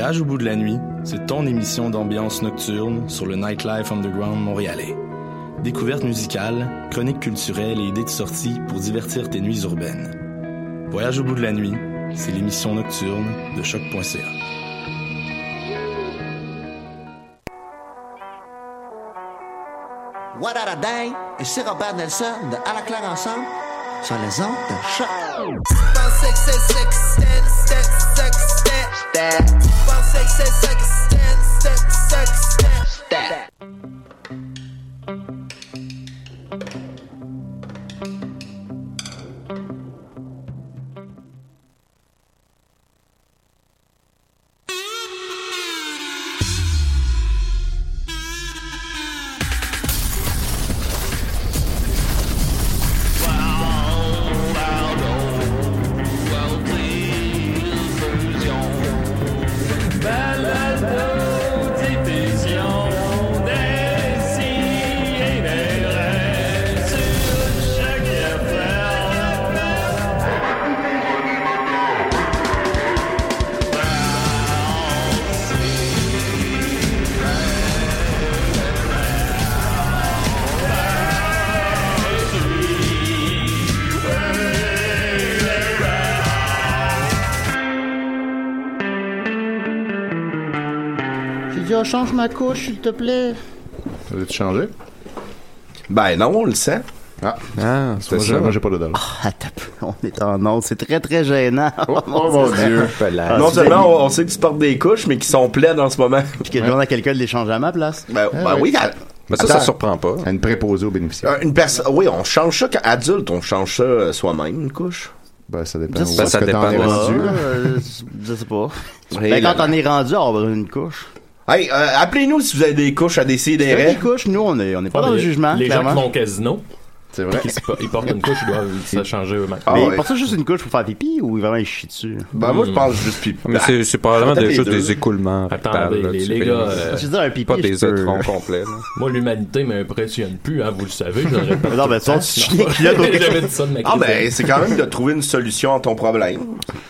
Voyage au bout de la nuit, c'est ton émission d'ambiance nocturne sur le Nightlife Underground montréalais. Découvertes musicales, chroniques culturelles et idées de sortie pour divertir tes nuits urbaines. Voyage au bout de la nuit, c'est l'émission nocturne de choc.ca. What a day! Et c'est Robert Nelson de Alaclaire ensemble sur les ondes de choc. Change ma couche, s'il te plaît. Ça allait-tu changer? Ben non, on le sent. Ah c'était ça, moi j'ai pas de dalle. On est en onde, c'est très très gênant. Oh mon Dieu. Non seulement on sait que tu portes des couches, mais qui sont pleines en ce moment. Puis que je demande à quelqu'un de les changer à ma place. Ben oui, mais ça, ça surprend pas. Une préposée aux bénéficiaires. Oui, on change ça quand adulte, on change ça soi-même, une couche. Ben, ça dépend. Ça dépend de je sais pas. Ben, quand on est rendu, on aura une couche. Hey, appelez-nous si vous avez des couches à décider. Des couches, nous, on est pas dans le jugement. Les clairement. Gens qui sont au casino, c'est vrai. Ils portent une couche, ils doivent se changer eux-mêmes. Mais ils portent ça juste une couche pour faire pipi ou vraiment ils chient dessus? Ben moi, je pense juste pipi. Mais c'est probablement des écoulements. Attendez, les gars. Je veux dire, un pipi, pas des étrons complets. Moi, l'humanité m'impressionne plus, hein, vous le savez. Non, ben ça, tu chies. Ah, ben c'est quand même de trouver une solution à ton problème.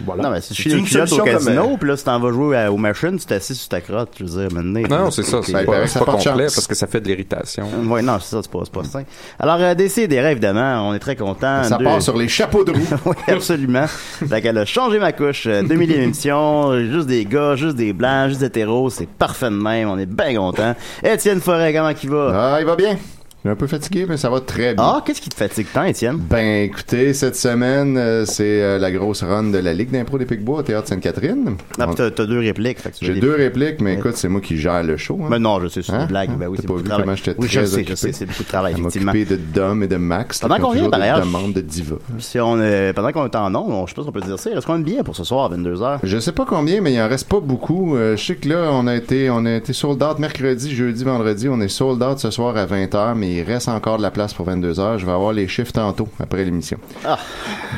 Voilà. Non, mais si tu chies les culottes au casino, puis là, si t'en vas jouer aux machines, tu t'assis sur ta crotte, je veux dire, maintenant. Non, c'est ça, c'est pas complet parce que ça fait de l'irritation. Oui, non, c'est ça, c'est pas sain. Alors, décide. Évidemment, on est très content. Ça part sur les chapeaux de roue. Oui, absolument. Donc, elle a changé ma couche. 2000 émissions, juste des gars, juste des blancs, juste des hétéros. C'est parfait de même. On est bien content. Étienne Forêt, comment il va? Il va bien. Je suis un peu fatigué, mais ça va très bien. Ah, qu'est-ce qui te fatigue tant, Étienne? Ben, écoutez, cette semaine, c'est la grosse run de la Ligue d'impro des Picbois au Théâtre Sainte-Catherine. Ah, puis t'as deux répliques. Fait que j'ai deux répliques, mais écoute, c'est moi qui gère le show. Hein. Mais non, je sais, c'est une blague. Ben oui, t'as c'est pas vu travail. Comment j'étais très occupé. Je sais, c'est beaucoup de travail, effectivement. M'occuper de Dom et de Max. Pendant qu'on vient, par ailleurs, de diva. Si pendant qu'on est en ondes, je sais pas si on peut dire ça, il reste combien de billets pour ce soir à 22h? Je sais pas combien, mais il en reste pas beaucoup. Je sais que là, on a été sold out mercredi, jeudi, vendredi. On est sold out ce soir à 20h, mais il reste encore de la place pour 22h. Je vais avoir les chiffres tantôt, après l'émission. Ah!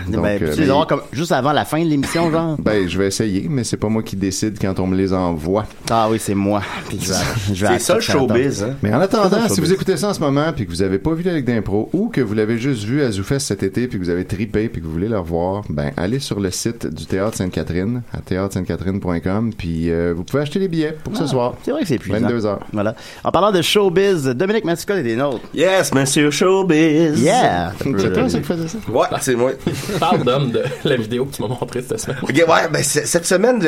Donc, ben, tu les auras comme juste avant la fin de l'émission, genre? Ben, je vais essayer, mais c'est pas moi qui décide quand on me les envoie. Ah oui, c'est moi. Puis je vais c'est ça le showbiz. Hein? Mais en attendant, si vous écoutez ça en ce moment, puis que vous avez pas vu la Ligue d'impro, ou que vous l'avez juste vu à ZooFest cet été, puis que vous avez trippé, puis que vous voulez le revoir, ben, allez sur le site du Théâtre Sainte-Catherine, à théâtre-sainte-catherine.com, puis vous pouvez acheter les billets pour ce soir. C'est vrai que c'est épuisant. 22h. Voilà. En parlant de showbiz, Dominique Massicotte était énorme. Yes, monsieur Showbiz! Yeah! C'est toi, ça qui faisait ça? Ouais, c'est moi. Parle d'homme de la vidéo que tu m'as montrée cette semaine. Okay, ouais, ben, cette semaine,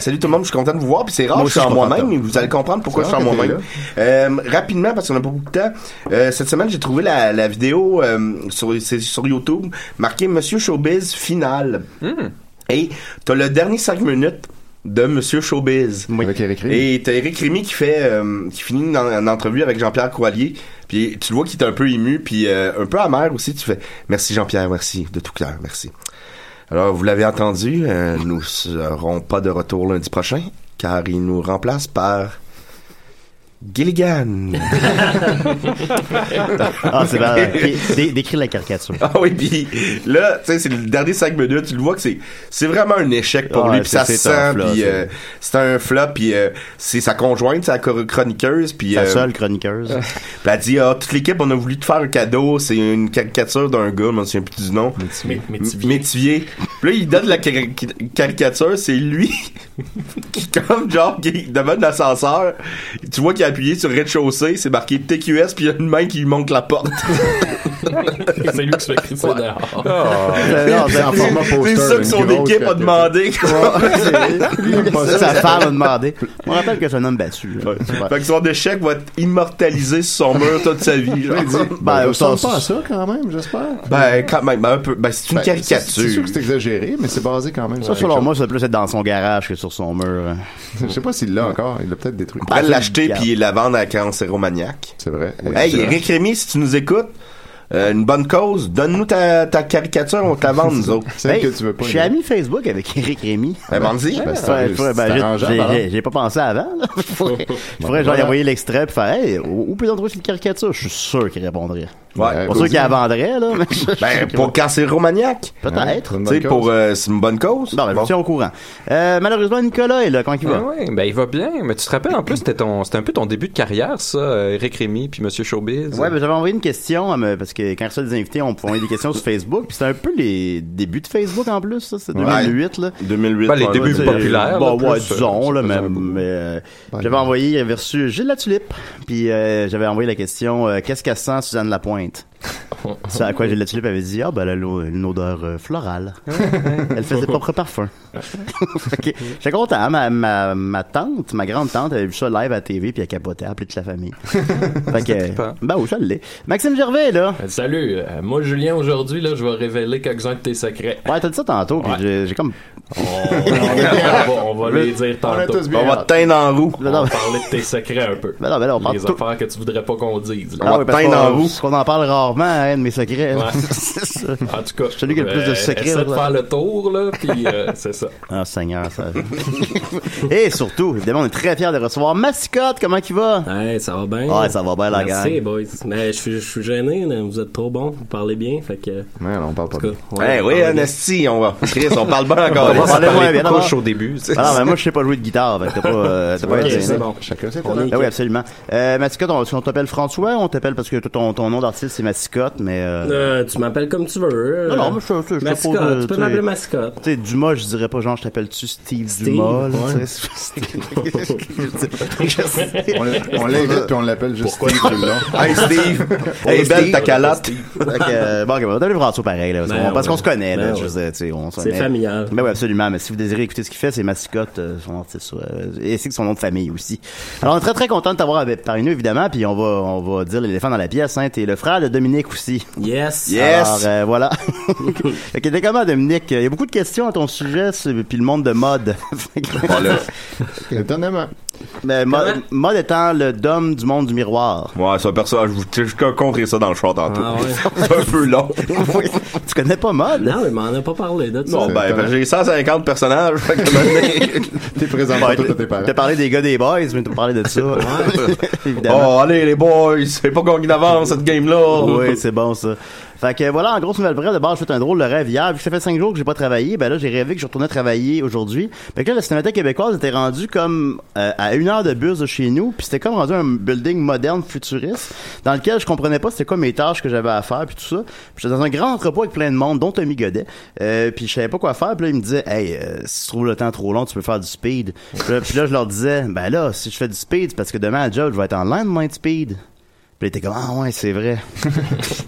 salut tout le monde, je suis content de vous voir, puis c'est rare, je suis en moi-même, et vous allez comprendre pourquoi je suis en moi-même. Rapidement, parce qu'on n'a pas beaucoup de temps, cette semaine, j'ai trouvé la vidéo sur YouTube, marquée Monsieur Showbiz Final. Et t'as le dernier 5 minutes de Monsieur Showbiz. Oui. Avec Éric Rémy. Et t'as Éric Rémy qui finit une entrevue avec Jean-Pierre Coallier. Puis tu le vois qu'il est un peu ému, puis un peu amer aussi. Tu fais « Merci Jean-Pierre, merci, de tout cœur, merci. » Alors, vous l'avez entendu, nous serons pas de retour lundi prochain, car il nous remplace par Gilligan. Ah, c'est vrai. Décrire la caricature. Ah oui, puis là, tu sais, c'est le dernier 5 minutes, tu le vois que c'est vraiment un échec pour lui, puis ça se sent, puis c'est un flop, puis c'est sa conjointe, sa chroniqueuse, puis sa seule chroniqueuse. Puis elle dit, ah, toute l'équipe, on a voulu te faire un cadeau, c'est une caricature d'un gars, je me souviens plus du nom. Métivier. Puis là, il donne la caricature, c'est lui qui, comme genre, qui demande l'ascenseur, tu vois qu'il a appuyé sur rez-de-chaussée, c'est marqué TQS, puis il y a une main qui lui monte la porte. C'est lui qui se fait crier ça dehors. C'est ça que son équipe a demandé. Sa femme a demandé. On rappelle que c'est un homme battu. Fait que son échec va être immortalisé sur son mur toute sa vie. Ben, on s'en pas à ça quand même, j'espère. Ben, quand même, un peu. Ben, c'est une caricature. C'est sûr que c'est exagéré, mais c'est basé quand même. Ça, selon moi, ça peut plus être dans son garage que sur son mur. Je sais pas s'il l'a encore. Il l'a peut-être détruit. Elle l'a acheté puis la vendre à cancéromaniaque. C'est vrai. Hey, Eric Rémy, si tu nous écoutes, une bonne cause, donne-nous ta caricature, on te la vend, nous autres. Hey, que tu veux pas, je suis ami Facebook avec Eric Rémy. J'ai pas pensé avant. Il faudrait genre lui envoyer l'extrait et faire, hey, où peut-on trouver cette caricature? Je suis sûr qu'il répondrait. Ouais, pour ceux qui la vendraient, là. Ben, pour cancéromaniaque. Peut-être. Tu sais, pour, c'est une bonne cause. Non, mais je suis au courant. Malheureusement, Nicolas est là. Comment il va? Oui, ben, il va bien. Mais tu te rappelles, en plus, c'était un peu ton début de carrière, ça, Eric Rémy puis Monsieur Showbiz. Ouais, ben, j'avais envoyé une question, parce que quand ça, des invités, on pouvait des questions sur Facebook. Puis c'était un peu les débuts de Facebook, en plus, ça. C'était 2008, là. 2008. Ben, les débuts populaires. Bon, ouais, disons, là, même. J'avais envoyé, il avait reçu Gilles Latulippe. Puis, j'avais envoyé la question, qu'est-ce qu'elle sent, Suzanne Lapointe? C'est à quoi Gilles Latulippe avait dit, ah ben elle a une odeur florale. Elle fait ses propres parfums. Okay. J'étais content. Ma tante, ma grande tante, elle avait vu ça live à la TV puis elle capotait, elle appelait toute la famille. Fait que, ben oui, ça l'est. Maxime Gervais, là. Salut. Moi, Julien, aujourd'hui, là, je vais révéler quelques-uns de tes secrets. Ouais, t'as dit ça tantôt, puis j'ai comme... on va les dire tantôt. On va te teindre en roue. On va parler de tes secrets un peu. Ben non, ben là, on parle les affaires que tu voudrais pas qu'on dise. Là. On va teindre en roue. Parle rarement à un de mes secrets. Ouais. C'est ça. En tout cas, je suis celui qui a le plus de secrets. Essaie de faire le tour, là, puis c'est ça. Ah, Seigneur, ça. Et surtout, évidemment, on est très fiers de recevoir Massicotte. Comment qu'il va? Hey, ça va bien. Ouais, ça va bien, la gang. Merci, boys. Mais je suis gêné. Vous êtes trop bons. Vous parlez bien, fait que... Ouais, on parle pas bien. Ouais, oui, Anastie, on va. Chris, on parle bien encore. On parlait moins bien. Couche au début. Ah, mais moi, je sais pas jouer de guitare, fait que t'as pas été. C'est bon. Chacun sait. Oui, absolument. Massicotte, on t'appelle François, on t'appelle parce que ton nom d'artiste, c'est Massicotte, mais... tu m'appelles comme tu veux. Non, je Massicotte, te pose, tu peux m'appeler Massicotte. Tu sais, Dumas, je dirais pas genre, je t'appelle-tu Steve Dumas? Ouais. On l'invite puis on l'appelle juste Steve. Hey Steve! Hey belle ta calotte! Bon, on va t'appeler François pareil, là, parce qu'on se connaît, là, je veux dire, on se connaît. C'est familial. Ben oui, absolument, mais si vous désirez écouter ce qu'il fait, c'est Massicotte, son artiste, et c'est son nom de famille aussi. Alors, on est très très content de t'avoir parmi nous, évidemment, puis on va dire l'éléphant dans la pièce, hein, t'es le frère de Dominique aussi. Yes. Alors, voilà. Fait que t'es comment, Dominique? Il y a beaucoup de questions à ton sujet, puis le monde de mode. Voilà. Étonnamment. Mais mode étant le dôme du monde du miroir. Ouais, c'est un personnage. Je compterai ça dans le short tantôt. Ah ouais. C'est un peu long. Tu connais pas mode? Non, mais m'en a pas parlé de ça. Non, ben j'ai 150 personnages. Fait que t'es présent à tous tes parents. T'as parlé des gars des boys, mais t'as parlé de ça. Évidemment. Oh, allez, les boys, c'est pas qu'on avance cette game-là. Oui, c'est bon, ça. Fait que voilà, en grosse nouvelle brève, de base, j'ai fait un drôle de rêve hier. Vu que ça fait 5 jours que j'ai pas travaillé, ben là, j'ai rêvé que je retournais travailler aujourd'hui. Fait que là, la Cinémathèque québécoise était rendue comme à 1 heure de bus de chez nous, puis c'était comme rendu un building moderne, futuriste, dans lequel je comprenais pas c'était quoi mes tâches que j'avais à faire, puis tout ça. Puis j'étais dans un grand entrepôt avec plein de monde, dont Tommy Godet, puis je savais pas quoi faire, puis là, il me disait, hey, si tu trouves le temps trop long, tu peux faire du speed. Puis là, je leur disais, ben là, si je fais du speed, c'est parce que demain, à job, je vais être en lendemain de speed. Puis il était comme, ah ouais, c'est vrai.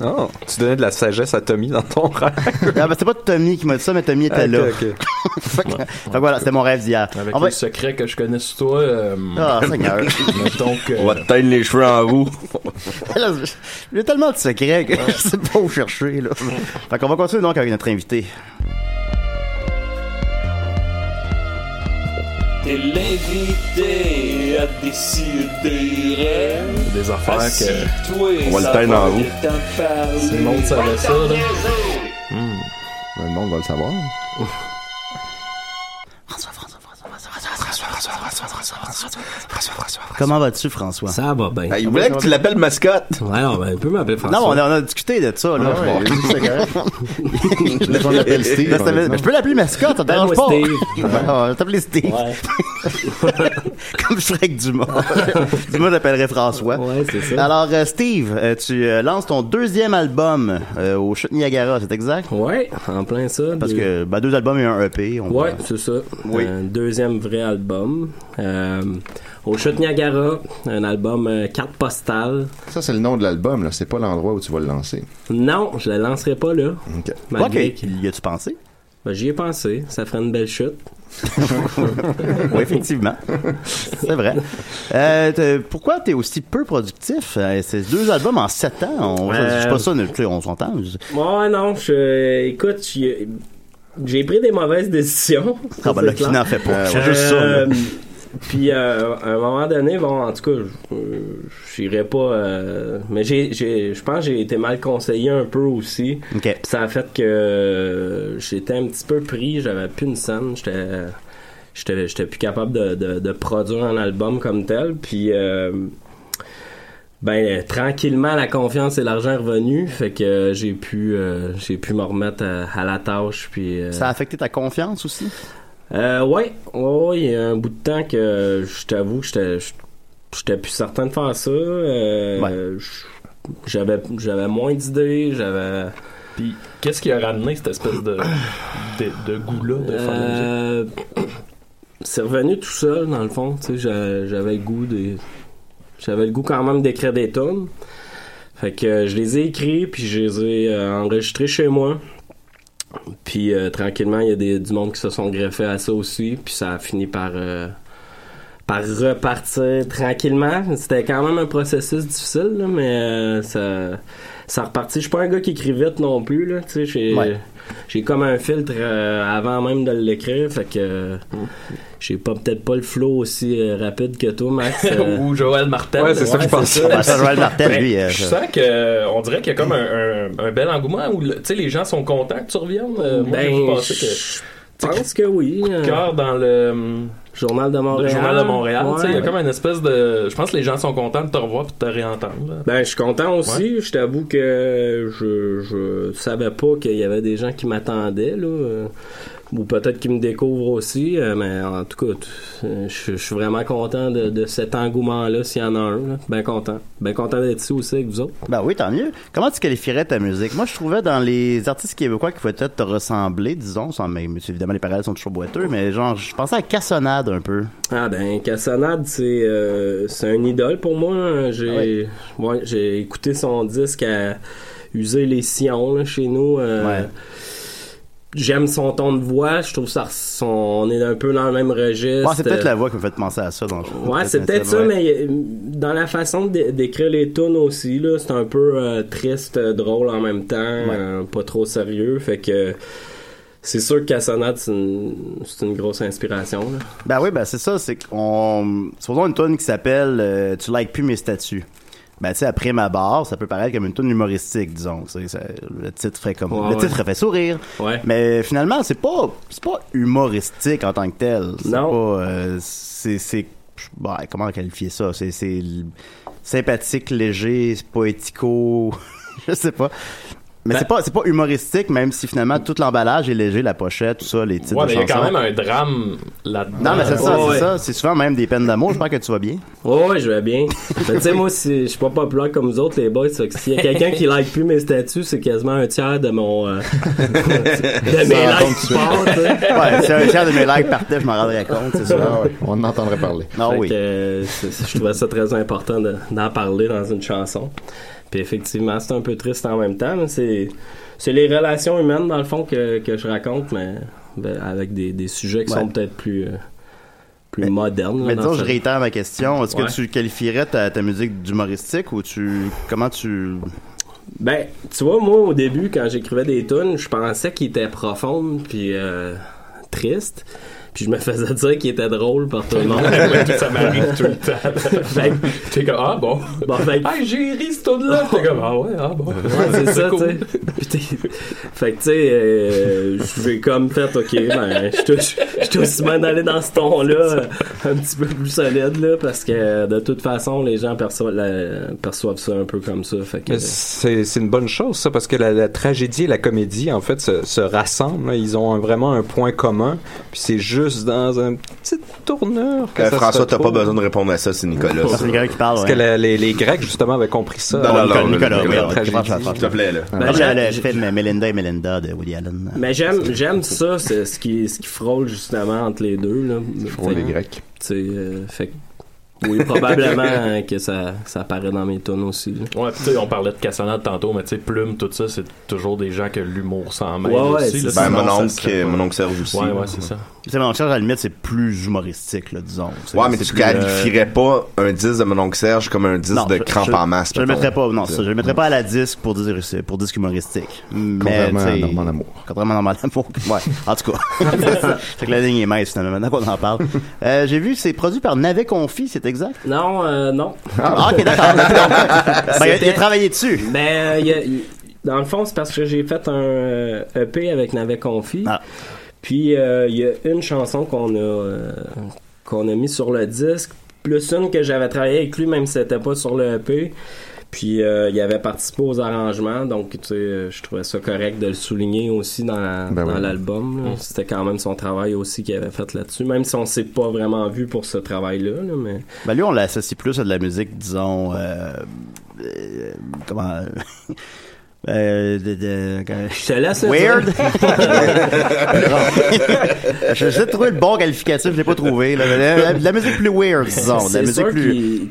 Oh, tu donnais de la sagesse à Tommy dans ton rêve. Ah ben, c'était pas Tommy qui m'a dit ça, mais Tommy était là. Okay. Fait que voilà, c'était mon rêve d'hier. Avec le secret que je connais sur toi. Ah, Seigneur. On va te teindre les cheveux en roue. J'ai tellement de secrets que je sais pas où chercher, là. Fait qu'on va continuer donc avec notre invité. T'es l'invité à décider des affaires que on va le teindre en roue. Si le monde savait ça, là. Ben, le monde va le savoir. François. François. Comment vas-tu, François? Ça va bien. Il voulait que tu l'appelles mascotte. Ouais, non, ben, tu peux m'appeler François. Non, on en a discuté de ça, là. Je l'appelle Steve. Je peux l'appeler mascotte, ça te dérange pas. Je vais t'appeler Steve. Comme Shrek Dumas. Dumas t'appellerait François. Ouais, c'est ça. Alors, Steve, tu lances ton deuxième album au Chute Niagara, c'est exact? Ouais, en plein ça. Parce que, ben, deux albums et un EP. Ouais, c'est ça. Oui. Deuxième vrai album. Au Chute Niagara, un album carte postale. Ça, c'est le nom de l'album, là. C'est pas l'endroit où tu vas le lancer. Non, je le lancerai pas, là. OK. Malgré qu'il y a-tu pensé? Ben, j'y ai pensé. Ça ferait une belle chute. Oui, effectivement. C'est vrai. Pourquoi t'es aussi peu productif? Ces deux albums en 7 ans, je sais pas ça, on s'entend. Ouais, non, écoute, j'ai pris des mauvaises décisions. Ah ben là, qui n'en fait pas? C'est juste ça. Puis à un moment donné, bon, en tout cas, je n'irai pas. Mais je pense que j'ai été mal conseillé un peu aussi. Okay. Ça a fait que j'étais un petit peu pris, j'avais plus une scène, j'étais plus capable de produire un album comme tel. Puis tranquillement, la confiance et l'argent est revenu, fait que j'ai pu me remettre à la tâche. Puis ça a affecté ta confiance aussi? Ouais, il y a un bout de temps que je t'avoue que j'étais plus certain de faire ça. Ouais. J'avais moins d'idées, j'avais... Puis qu'est-ce qui a ramené cette espèce de goût-là de faire la musique? C'est revenu tout seul, dans le fond. Tu sais, j'avais le goût quand même d'écrire des tonnes. Fait que je les ai écrits, puis je les ai enregistrés chez moi. Puis tranquillement, il y a du monde qui se sont greffés à ça aussi, puis ça a fini par repartir tranquillement. C'était quand même un processus difficile, là, mais ça repartit. Je suis pas un gars qui écrit vite non plus, là, tu sais, j'ai comme un filtre avant même de l'écrire, fait que j'ai peut-être pas le flow aussi rapide que toi, Max. Ou Joël Martel. Ouais, c'est ça que je pensais. Joël Martel, lui. Je sens qu'on dirait qu'il y a comme un bel engouement où les gens sont contents que tu reviennes. Je pense que oui. Coup de cœur dans le Journal de Montréal. Il y a comme une espèce de... Je pense que les gens sont contents de te revoir et de te réentendre. Ben, je suis content aussi. Ouais. Je t'avoue que je savais pas qu'il y avait des gens qui m'attendaient, là. Ou peut-être qu'ils me découvrent aussi. Mais en tout cas, je suis vraiment content de cet engouement-là, s'il y en a un. Là. Ben content. Ben content d'être ici aussi avec vous autres. Ben oui, tant mieux. Comment tu qualifierais ta musique? Moi, je trouvais dans les artistes québécois qui peut-être te ressembler, disons, évidemment les parallèles sont toujours boiteux, mais genre, je pensais à Cassonade un peu. Ah ben, Cassonade, c'est un idole pour moi. J'ai écouté son disque à user les sillons là, chez nous. J'aime son ton de voix, je trouve on est un peu dans le même registre. Ouais, c'est peut-être la voix qui me fait penser à ça. Ouais, c'est peut-être ça, mais dans la façon d'écrire les tunes aussi, là, c'est un peu triste, drôle en même temps, pas trop sérieux, fait que... C'est sûr que Cassonade, c'est une grosse inspiration, là. Ben oui, ben c'est ça, c'est qu'on... Supposons une tune qui s'appelle « Tu likes plus mes statues ». Ben, tu sais, après ma barre, ça peut paraître comme une toune humoristique, disons. Le titre ferait fait sourire. Ouais. Mais finalement, c'est pas humoristique en tant que tel. C'est non. Pas, comment qualifier ça? C'est sympathique, léger, poético. Je sais pas. Mais c'est pas humoristique, même si finalement tout l'emballage est léger, la pochette, tout ça, les titres de chansons. Ouais, mais il y a quand même un drame là-dedans. Non, mais c'est ça. C'est souvent même des peines d'amour. J'espère que tu vas bien. Ouais, je vais bien. Tu sais, moi, je suis pas populaire comme vous autres, les boys. S'il y a quelqu'un qui like plus mes statuts, c'est quasiment un tiers de mon... de mes likes qui partent. Ouais, si un tiers de mes likes partait, je m'en rendrais compte, c'est sûr. Ah ouais, on en entendrait parler. Ah oui. Je trouvais ça très important d'en parler dans une chanson. Puis effectivement, c'est un peu triste en même temps. C'est les relations humaines, dans le fond, que je raconte, mais avec des sujets qui sont peut-être plus modernes. Mais disons, je réitère ma question. Est-ce que tu qualifierais ta musique d'humoristique ou comment tu... Ben, tu vois, moi, au début, quand j'écrivais des tunes, je pensais qu'ils étaient profondes puis tristes. puis je me faisais dire qu'il était drôle par tout le monde. Ça m'arrive tout le temps. Fait que t'es comme, ah bon, fait ah, j'ai ri ce tour-là. T'es comme, ah ouais, ah bon. Ouais, c'est ça, cool. Tu sais. Fait que tu sais, j'ai comme fait, ok, ben, je suis aussi bien d'aller dans ce ton-là, un petit peu plus solide, là, parce que de toute façon, les gens perçoivent ça un peu comme ça. Fait que, c'est une bonne chose, ça, parce que la tragédie et la comédie, en fait, se rassemblent. Là. Ils ont vraiment un point commun, puis c'est juste dans une petite tournure que ça François, t'as pas besoin de répondre à ça, c'est Nicolas. C'est Nicolas qui parle. Parce que les Grecs, justement, avaient compris ça. Non, Nicolas, s'il te plaît, là. Je fais Melinda et Melinda de Woody Allen. Mais j'aime ça, c'est ce qui frôle, justement, entre les deux, là. Frôle les Grecs. Fait oui, probablement que ça apparaît dans mes tonnes aussi. Là. Ouais, tu sais, on parlait de Cassonade tantôt, mais tu sais, Plume, tout ça, c'est toujours des gens que l'humour s'en mêle aussi. Là, ben, mon oncle Serge aussi. Ouais, c'est ça. Tu sais, mon oncle Serge, à la limite, c'est plus humoristique, là, disons. Ouais, mais tu qualifierais pas un 10 de mon oncle Serge comme un 10 de Crampe en masse. Je le mettrais pas, non, ça, je le mettrais pas à la disque pour disque humoristique. Contrairement à Normand L'Amour. Ouais, en tout cas. Fait que la ligne est mince, finalement. Maintenant qu'on en parle. J'ai vu, c'est produit par Navet Confit, c'était exact? Non. Ah, ok, d'accord. Ben, il a travaillé dessus. Ben, dans le fond, c'est parce que j'ai fait un EP avec Navet Confit. Ah. Puis, il y a une chanson qu'on a mis sur le disque, plus une que j'avais travaillé avec lui, même si c'était pas sur le EP. Puis, il avait participé aux arrangements, donc, tu sais, je trouvais ça correct de le souligner aussi dans l'album. Là. C'était quand même son travail aussi qu'il avait fait là-dessus, même si on s'est pas vraiment vu pour ce travail-là. Là, mais... Ben, lui, on l'associe plus à de la musique, disons... comment... Je te laisse weird. J'essaie de trouver le bon qualificatif, je l'ai pas trouvé. La musique plus weird, disons. La musique plus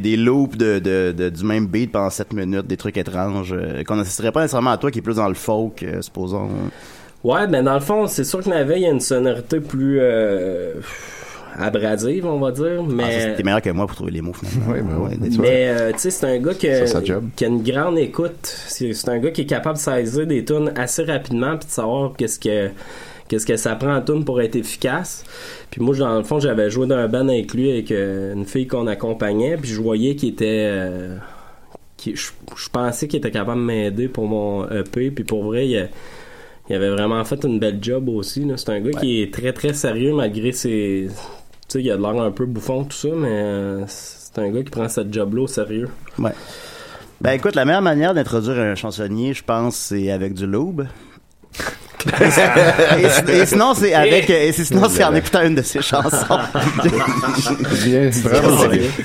des loops du même beat pendant 7 minutes, des trucs étranges qu'on n'assisterait pas nécessairement à toi, qui est plus dans le folk, supposons. Ouais, ben dans le fond, c'est sûr que Navet, il y a une sonorité plus abrasive, on va dire, mais... Ah, ça, t'es meilleur que moi pour trouver les mots, finalement. Mais, tu sais, c'est un gars qui a une grande écoute. C'est un gars qui est capable de saisir des tunes assez rapidement puis de savoir qu'est-ce que ça prend en tune pour être efficace. Puis moi, dans le fond, j'avais joué dans un band avec lui, avec une fille qu'on accompagnait, puis je voyais qu'il était... je pensais qu'il était capable de m'aider pour mon EP, puis pour vrai, il avait vraiment fait une belle job aussi. Là. C'est un gars qui est très, très sérieux malgré ses... Tu sais, il a de l'air un peu bouffon, tout ça, mais c'est un gars qui prend cette job-là au sérieux. Ouais. Ben écoute, la meilleure manière d'introduire un chansonnier, je pense, c'est avec du lube. Et sinon, c'est avec... Et sinon, c'est en écoutant une de ses chansons.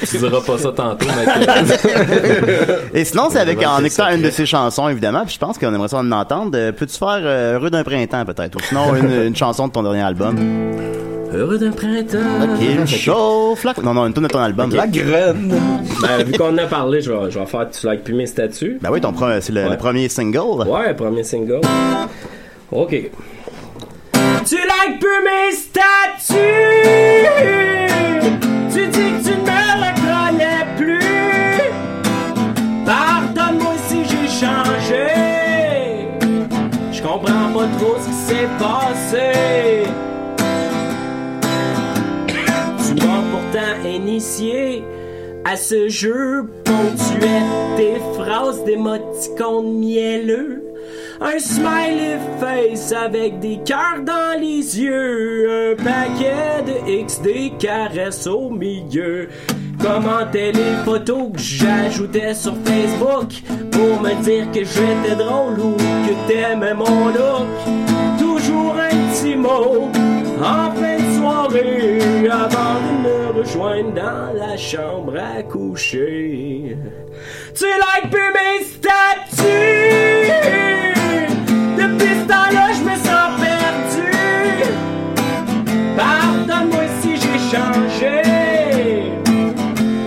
Tu diras pas ça tantôt, mais... Et sinon, c'est en écoutant une de ses chansons, évidemment. Puis je pense qu'on aimerait ça en entendre. Peux-tu faire Heureux d'un printemps, peut-être? Ou sinon, une chanson de ton dernier album. Heureux d'un printemps. Ok, me chauffe la... Non, une tourne de ton album. Okay. La graine. Ben, vu qu'on en a parlé, je vais faire Tu likes plus mes statuts. Ben oui, c'est le premier single. Ouais, premier single. Ok. Tu likes plus mes statuts. Tu dis que tu ne me reconnais plus. Pardonne-moi si j'ai changé. Je comprends pas trop ce qui s'est passé. Pourtant initié à ce jeu ponctuel, des phrases d'émoticônes mielleux, un smiley face avec des cœurs dans les yeux, un paquet de X, des caresses au milieu. Commentais les photos que j'ajoutais sur Facebook pour me dire que j'étais drôle ou que t'aimais mon look. Toujours un petit mot en fin de soirée avant de me rejoindre dans la chambre à coucher. Tu likes plus mes statuts. Depuis ce temps-là, je me sens perdu. Pardonne-moi si j'ai changé.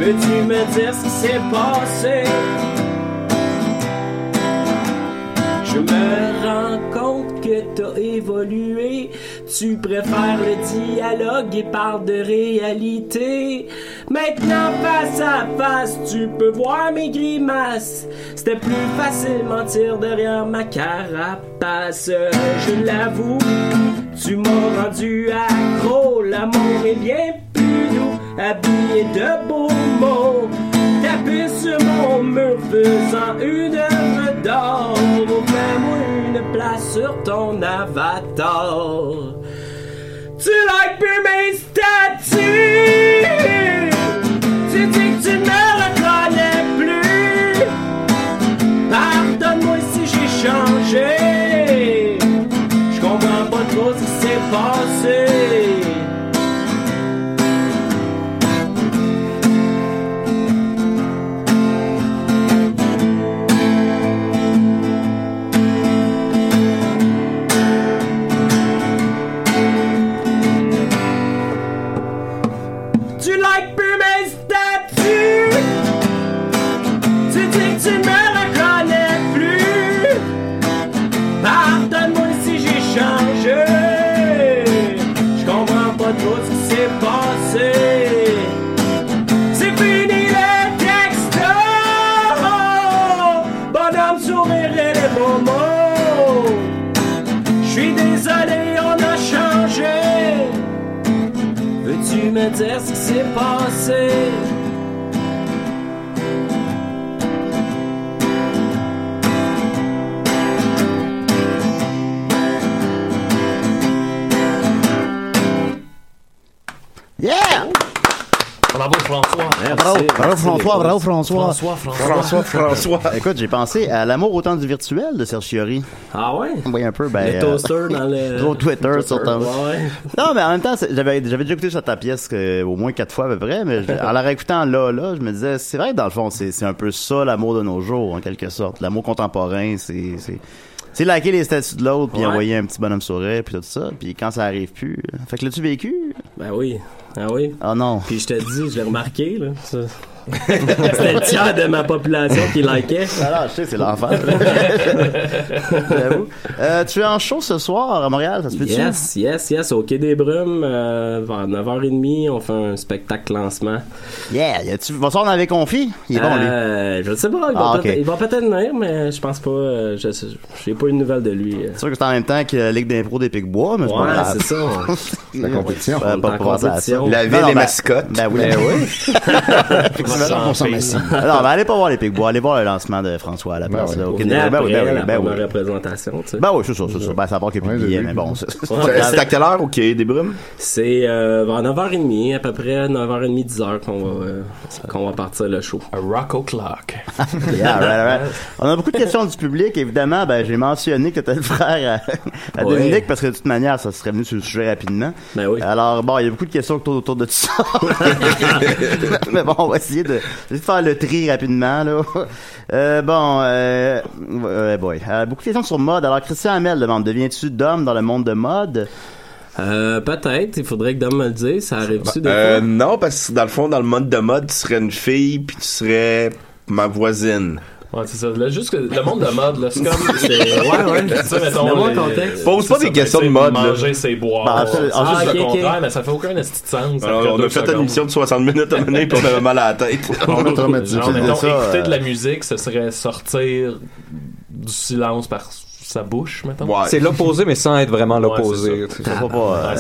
Peux-tu me dire ce qui s'est passé? Je me rends compte que t'as évoluer. Tu préfères le dialogue et parles de réalité. Maintenant face à face, tu peux voir mes grimaces. C'était plus facile mentir derrière ma carapace. Je l'avoue, tu m'as rendu accro. L'amour est bien plus doux, habillé de beaux mots. Tapis sur mon mur, faisant une œuvre d'or. Offre-moi une place sur ton avatar. Tu likes plus mes statues. Tu dis que tu ne reconnais plus. Pardonne-moi si j'ai changé. Je comprends pas trop ce qui s'est passé. Me dire ce qui s'est passé. Yeah! Bravo François. Bravo François. Écoute, j'ai pensé à l'amour au temps du virtuel de Serge Fiori. Ah ouais? Oui, un peu. Ben, les toasters dans le... Gros Twitter sur ton... Ouais. Non, mais en même temps, j'avais déjà écouté sur ta pièce au moins 4 fois à peu près, mais en la réécoutant là, je me disais, c'est vrai que dans le fond, c'est un peu ça l'amour de nos jours, en quelque sorte. L'amour contemporain, c'est liker les statuts de l'autre, puis envoyer un petit bonhomme sourire, puis tout ça, puis quand ça arrive plus... Fait que l'as-tu vécu? Ben oui. Ah oui? Ah non. Puis je te dis, je l'ai remarqué, là. Ça. C'était le tiers de ma population qui likait. Alors, je sais, c'est l'enfer. J'avoue. Tu es en show ce soir à Montréal, ça se peut-tu? Yes. Au Quai des Brumes, vers 9h30, on fait un spectacle lancement. Yeah! Tu vas sortir dans Navet Confit? Il est bon, lui? Je ne sais pas. Il va peut-être venir, mais je pense pas. Je n'ai pas eu de nouvelles de lui. C'est sûr que c'est en même temps que la Ligue d'impro des Picbois, mais c'est ça. C'est la compétition. Pas de compétition. La ville est Mascotte. Ben oui. Alors, allez pas voir les Picbois, allez voir le lancement de François à la place. Ben oui. Représentation, tu sais. Ben oui, c'est sûr. Ben, ça part qu'il y a plus de billets, mais bon. C'est à quelle heure au Quai des Brumes? C'est vers 9h30, à peu près 9h30, 10h qu'on va partir le show. A rock o'clock. Yeah, right. On a beaucoup de questions du public, évidemment. Ben, j'ai mentionné que t'étais le frère à Dominique, parce que de toute manière, ça serait venu sur le sujet rapidement. Ben oui. Alors, bon, il y a beaucoup de questions autour de tout ça. Mais bon, on va essayer de faire le tri rapidement là. Beaucoup de questions sur mode. Alors Christian Hamel demande: deviens-tu d'homme dans le monde de mode? Peut-être, il faudrait que Dom me le dise. Ça arrive-tu des fois? Non, parce que dans le fond, dans le monde de mode, tu serais une fille puis tu serais ma voisine. Ouais, c'est ça. Là, juste que le monde de mode, là, c'est comme... C'est ça, mettons. Pose pas des questions de mode. Manger, c'est boire. C'est juste le contraire, mais ça fait aucun esti de sens. On a fait une émission de 60 minutes à mener, puis on avait mal à la tête. Écouter de la musique, ce serait sortir du silence par sa bouche, mettons. Ouais. C'est l'opposé, mais sans être vraiment l'opposé. Vous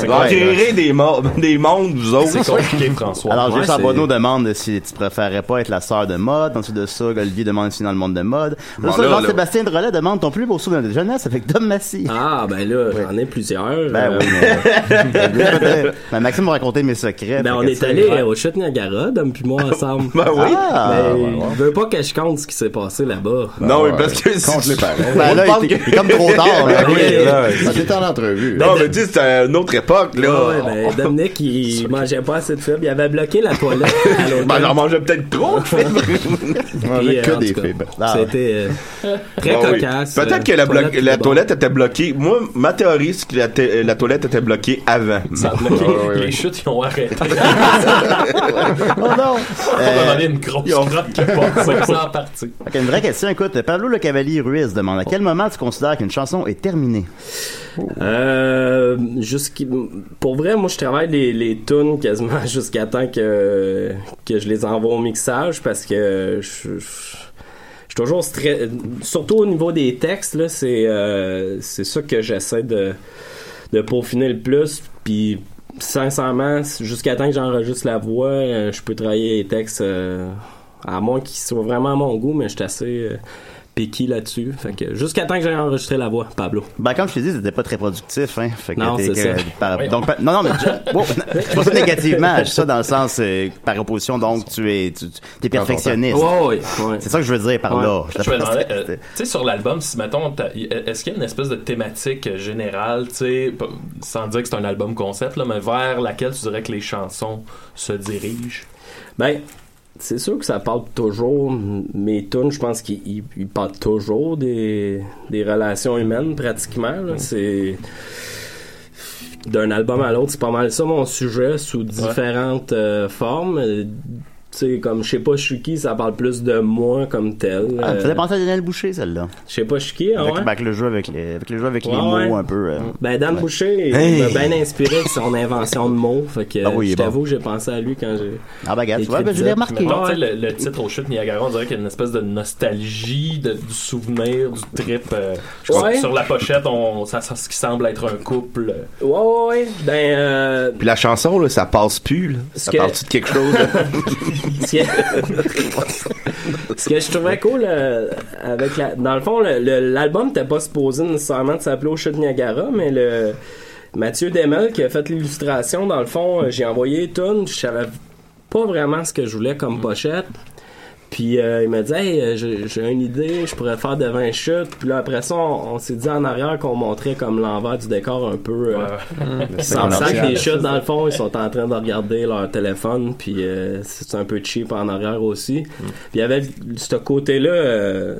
créerez des mondes, vous autres. C'est compliqué, François. Alors, Justin Bonneau demande si tu préférais pas être la sœur de mode. Ensuite de ça, Olivier demande si dans le monde de mode. Jean-Sébastien Drolet demande ton plus beau souvenir de jeunesse avec Dom Massy. Ah, ben là, j'en ai plusieurs. Ben oui. Maxime m'a raconté mes secrets. Ben, on est allé au Chute Niagara, Dom puis moi, ensemble. Ben oui. Mais il veut pas que je compte ce qui s'est passé là-bas. Non, parce que... Compte les parents. Comme trop tard, là. Oui. J'étais en entrevue. Non, mais dis, c'était une autre époque, là. Ah ouais, ben, Dominique, il mangeait pas assez de fibres. Il avait bloqué la toilette. Ben, il en mangeait peut-être trop, de fibres. Il mangeait que des fibres. C'était très cocasse. Peut-être que la toilette était bloquée. Moi, ma théorie, c'est que la toilette était bloquée avant. Ça a bloqué. Les chutes, ils ont arrêté. Oh non! On a donné une grosse robe qui porte 500 parties. Une vraie question, écoute. Pablo Le Cavalier Ruiz demande à quel moment tu considères considères qu'une chanson est terminée? Pour vrai, moi je travaille les tunes quasiment jusqu'à temps que je les envoie au mixage, parce que je suis toujours surtout au niveau des textes là, c'est ça que j'essaie de peaufiner le plus. Puis sincèrement, jusqu'à temps que j'enregistre la voix, je peux travailler les textes à moins qu'ils soient vraiment à mon goût, mais je suis assez piqué là-dessus. Fait que jusqu'à temps que j'aille enregistrer la voix, Pablo. Ben, comme je te dis, c'était pas très productif, hein. Fait que non, c'est ça. Donc, non, mais je pense négativement, je dis ça dans le sens, par opposition, donc tu es perfectionniste. Ouais, ouais. C'est ça que je veux dire par là. Je me demandais, tu sais, sur l'album, si mettons, est-ce qu'il y a une espèce de thématique générale, tu sais, sans dire que c'est un album concept, là, mais vers laquelle tu dirais que les chansons se dirigent? Ben, c'est sûr que ça parle toujours, mes tunes, je pense qu'ils parlent toujours des relations humaines pratiquement là. C'est d'un album à l'autre, c'est pas mal ça mon sujet, sous différentes formes. Tu sais, comme Je sais pas, je suis qui, ça parle plus de moi comme tel. Ah, me faisait penser à Daniel Boucher, celle-là. Je sais pas, je suis qui, hein? Avec le jeu avec les mots un peu. Ben, Dan Boucher, il m'a bien inspiré de son invention de mots. Fait que, je t'avoue, j'ai pensé à lui quand j'ai. Ah, ben, regarde, tu vois, je l'ai remarqué. Mettons, le titre au chute Niagara, on dirait qu'il y a une espèce de nostalgie, du souvenir, du trip. Je crois que sur la pochette, ça ce qui semble être un couple. Ouais. Ben, puis la chanson, là, ça passe plus, là. Ça parle-tu de quelque chose, là? Ce que je trouvais cool avec dans le fond, l'album n'était pas supposé nécessairement de s'appeler Au Chute Niagara, mais le Mathieu Demel qui a fait l'illustration, dans le fond, j'ai envoyé une, je savais pas vraiment ce que je voulais comme pochette. Puis il m'a dit, hey, j'ai une idée, je pourrais faire de 20 chutes. Puis là, après ça, on s'est dit en arrière qu'on montrait comme l'envers du décor un peu. Sans que les chutes, dans le fond, ils sont en train de regarder leur téléphone. Puis c'est un peu cheap en arrière aussi. Puis il y avait ce côté-là,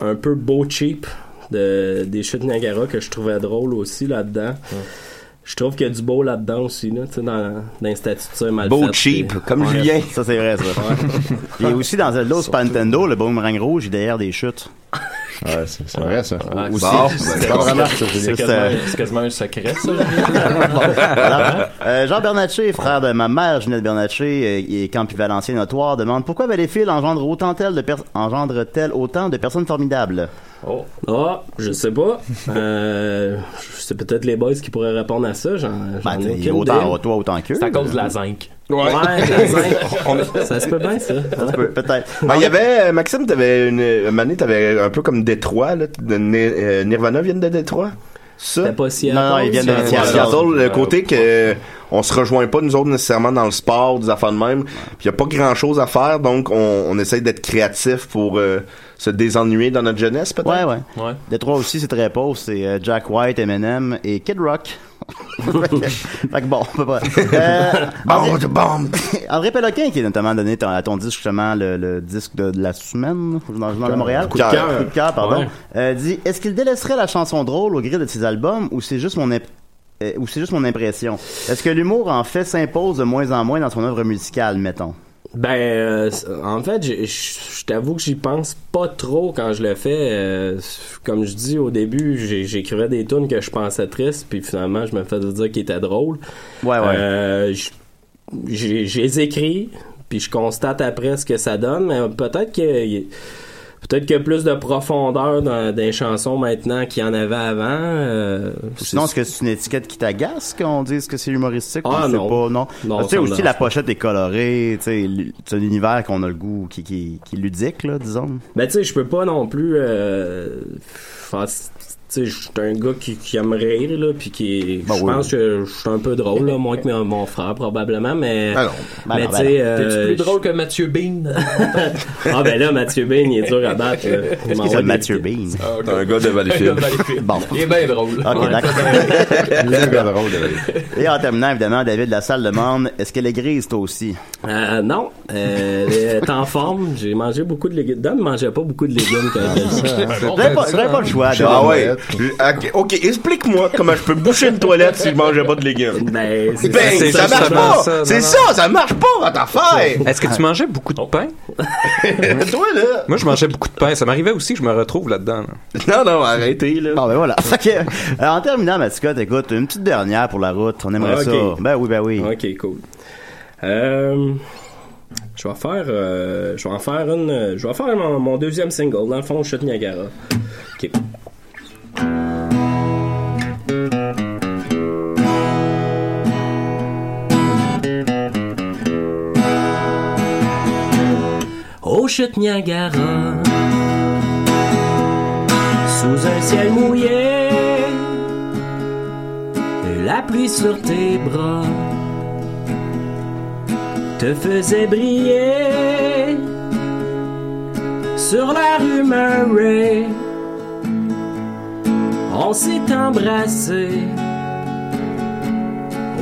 un peu beau cheap des chutes Niagara que je trouvais drôle aussi là-dedans. Je trouve qu'il y a du beau là-dedans aussi, là, tu sais, dans les statuts de ça, mal beau fait, cheap, et... comme Julien. Ça, c'est vrai, ça. Et aussi, dans Zelda, Super Nintendo, le boomerang rouge, il est derrière des chutes. Ouais, c'est vrai, ça. Ouais, aussi, c'est quasiment un secret, ça. Alors, Jean Bernatchez, frère de ma mère, Ginette Bernatchez, et Campi Valencien notoire, demande pourquoi Valleyfield engendre-t-elle autant de personnes formidables? Je sais pas. C'est peut-être les boys qui pourraient répondre à ça. J'en ai autant que. C'est à cause de la zinc. La zinc. Ça se peut bien, ça. Ça se peut, peut-être. Ben, il y avait, Maxime, t'avais une année, t'avais un peu comme Détroit, là. Nirvana vient de Détroit. Ça? C'était pas Seattle. Non, ils viennent de Seattle. Le côté que on se rejoint pas, nous autres, nécessairement dans le sport, des affaires de même. Puis il y a pas grand-chose à faire, donc on essaie d'être créatif pour se désennuyer dans notre jeunesse, peut-être. Ouais. Détroit aussi, c'est très pauvre. C'est Jack White, Eminem et Kid Rock. Fait que bon, à peu près. Bombe! André Péloquin, qui est notamment donné à ton disque, justement, le disque de la semaine, dans le Journal de Montréal. Coup de cœur, pardon. Ouais. Dit, est-ce qu'il délaisserait la chanson drôle au gré de ses albums, ou c'est juste mon impression? Est-ce que l'humour, en fait, s'impose de moins en moins dans son œuvre musicale, mettons? Ben, en fait, je t'avoue que j'y pense pas trop quand je le fais. Comme je dis au début, j'écrivais des tunes que je pensais tristes, puis finalement, je me faisais dire qu'ils étaient drôles. Ouais. Je les écris, puis je constate après ce que ça donne, mais peut-être qu'il y a plus de profondeur dans les chansons maintenant qu'il y en avait avant. Sinon, est-ce que c'est une étiquette qui t'agace qu'on dise que c'est humoristique? Non. Tu sais, aussi, la pochette est colorée. C'est un univers qu'on a le goût qui est ludique, là, disons. Ben, tu sais, je peux pas non plus... tu sais, je suis un gars qui aime rire, là, puis je pense que je suis un peu drôle, là, moins que mon frère, probablement, mais... Ben non, tu sais... T'es-tu plus drôle que Mathieu Bean? Ah, ben là, Mathieu Bean, il est dur à battre. Qu'est-ce que c'est Mathieu Bean? T'es un gars de Valleyfield. Bon. Il est bien drôle. OK, d'accord. Il est bien drôle de Valleyfield. Et en terminant, évidemment, David Lassalle demande, est-ce qu'elle est grise, toi aussi? Non. Elle est en forme. J'ai mangé beaucoup de légumes. Dan ne mangeait pas beaucoup de légumes. J'aurais pas le choix. Ah ouais. toilette. OK, explique-moi comment je peux boucher une toilette si je mangeais pas de légumes. Ben, c'est ça, ça marche pas. Ça marche pas, ta affaire. Est-ce que tu mangeais beaucoup de pain? Toi, là. Moi, je mangeais beaucoup de pain. Ça m'arrivait aussi que je me retrouve là-dedans. Là. Non, arrêtez, là. Bon, ben voilà. Okay. En terminant, Massicotte, écoute, une petite dernière pour la route. On aimerait ça. Ben oui, ben oui. OK, cool. Je vais en faire mon deuxième single. Dans le fond, Chute Niagara. OK. Aux chutes Niagara, sous un ciel mouillé, la pluie sur tes bras te faisait briller sur la rue Murray. On s'est embrassé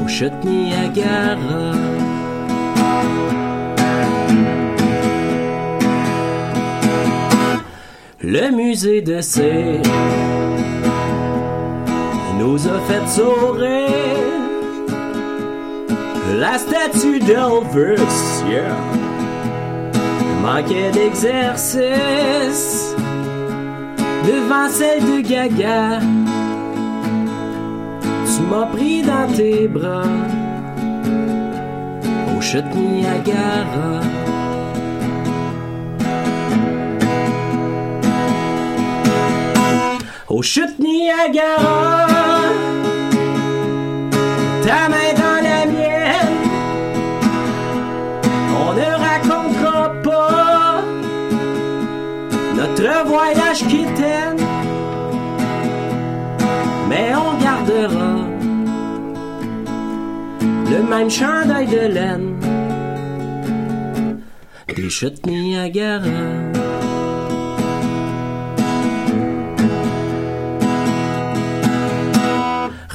aux chutes Niagara. Le musée de C nous a fait sourire. La statue d'Elvis, yeah, manquait d'exercice devant celle de Gaga. Tu m'as pris dans tes bras aux chutes Niagara. Aux chutes Niagara, ta main dans la mienne, on ne racontera pas notre voyage quétaine, mais on gardera le même chandail de laine des chutes Niagara.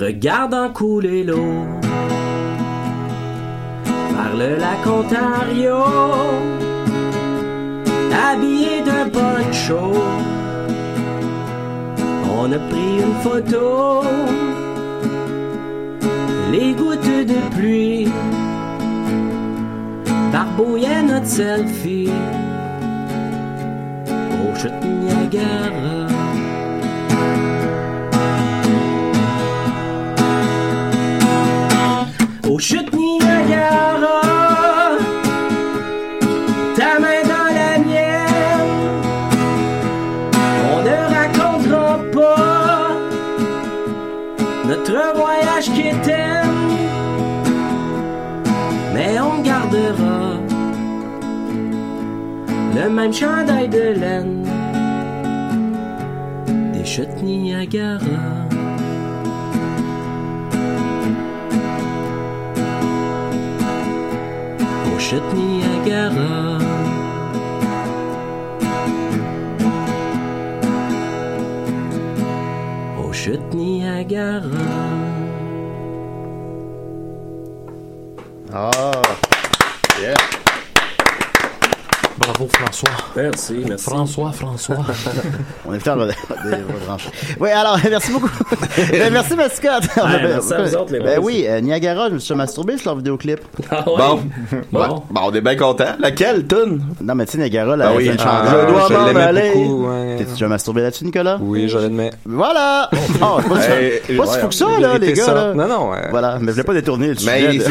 Regardant couler l'eau par le lac Ontario, habillé d'un poncho, on a pris une photo. Les gouttes de pluie barbouillaient notre selfie aux chutes Niagara. Aux chutes Niagara, ta main dans la mienne, on ne racontera pas notre voyage quétaine, mais on gardera le même chandail de laine des chutes Niagara. Chute Niagara. Oh, chute Niagara. Ah, yeah. Bravo François. Merci, merci. François. On est fiers de branches. Oui, alors, merci beaucoup. Merci Massicotte. Merci à vous autres, les boys. Oui, Niagara, je me suis masturbé sur leur vidéoclip. Ah ouais. Bon, on est bien contents. Laquelle, Toon? Non, mais tu sais, Niagara, là, c'est une chanson. Je dois m'en aller. T'es-tu déjà masturbé là-dessus, Nicolas? Oui, je l'admets. Voilà! Bon, pas si fou que ça, là, les gars. Non. Voilà, mais je voulais pas détourner le sujet.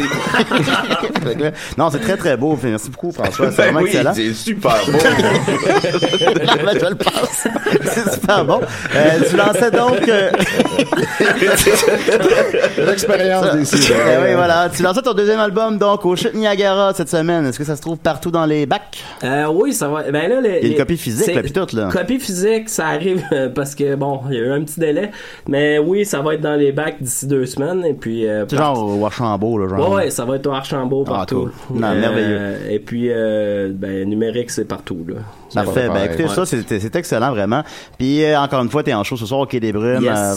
Non, c'est très, très beau. Merci beaucoup, François. C'est vraiment excellent. Super beau. Je le pense. C'est super bon. Tu lançais donc l'expérience d'ici. Oui, voilà. Tu lançais ton deuxième album donc au Chute Niagara cette semaine. Est-ce que ça se trouve partout dans les bacs? Oui, ça va. Ben là, il y a une copie physique là, puis tout là. Copie physique, ça arrive parce que bon, il y a eu un petit délai, mais oui, ça va être dans les bacs d'ici 2 semaines et puis. Genre au Archambault là, genre. Ouais, ça va être au Archambault partout. Ah, cool. Non, merveilleux. Et puis numérique, c'est partout là. Parfait. Ben écoutez, ça c'est excellent vraiment. Puis encore une fois, t'es en show ce soir au Quai des Brumes, yes, à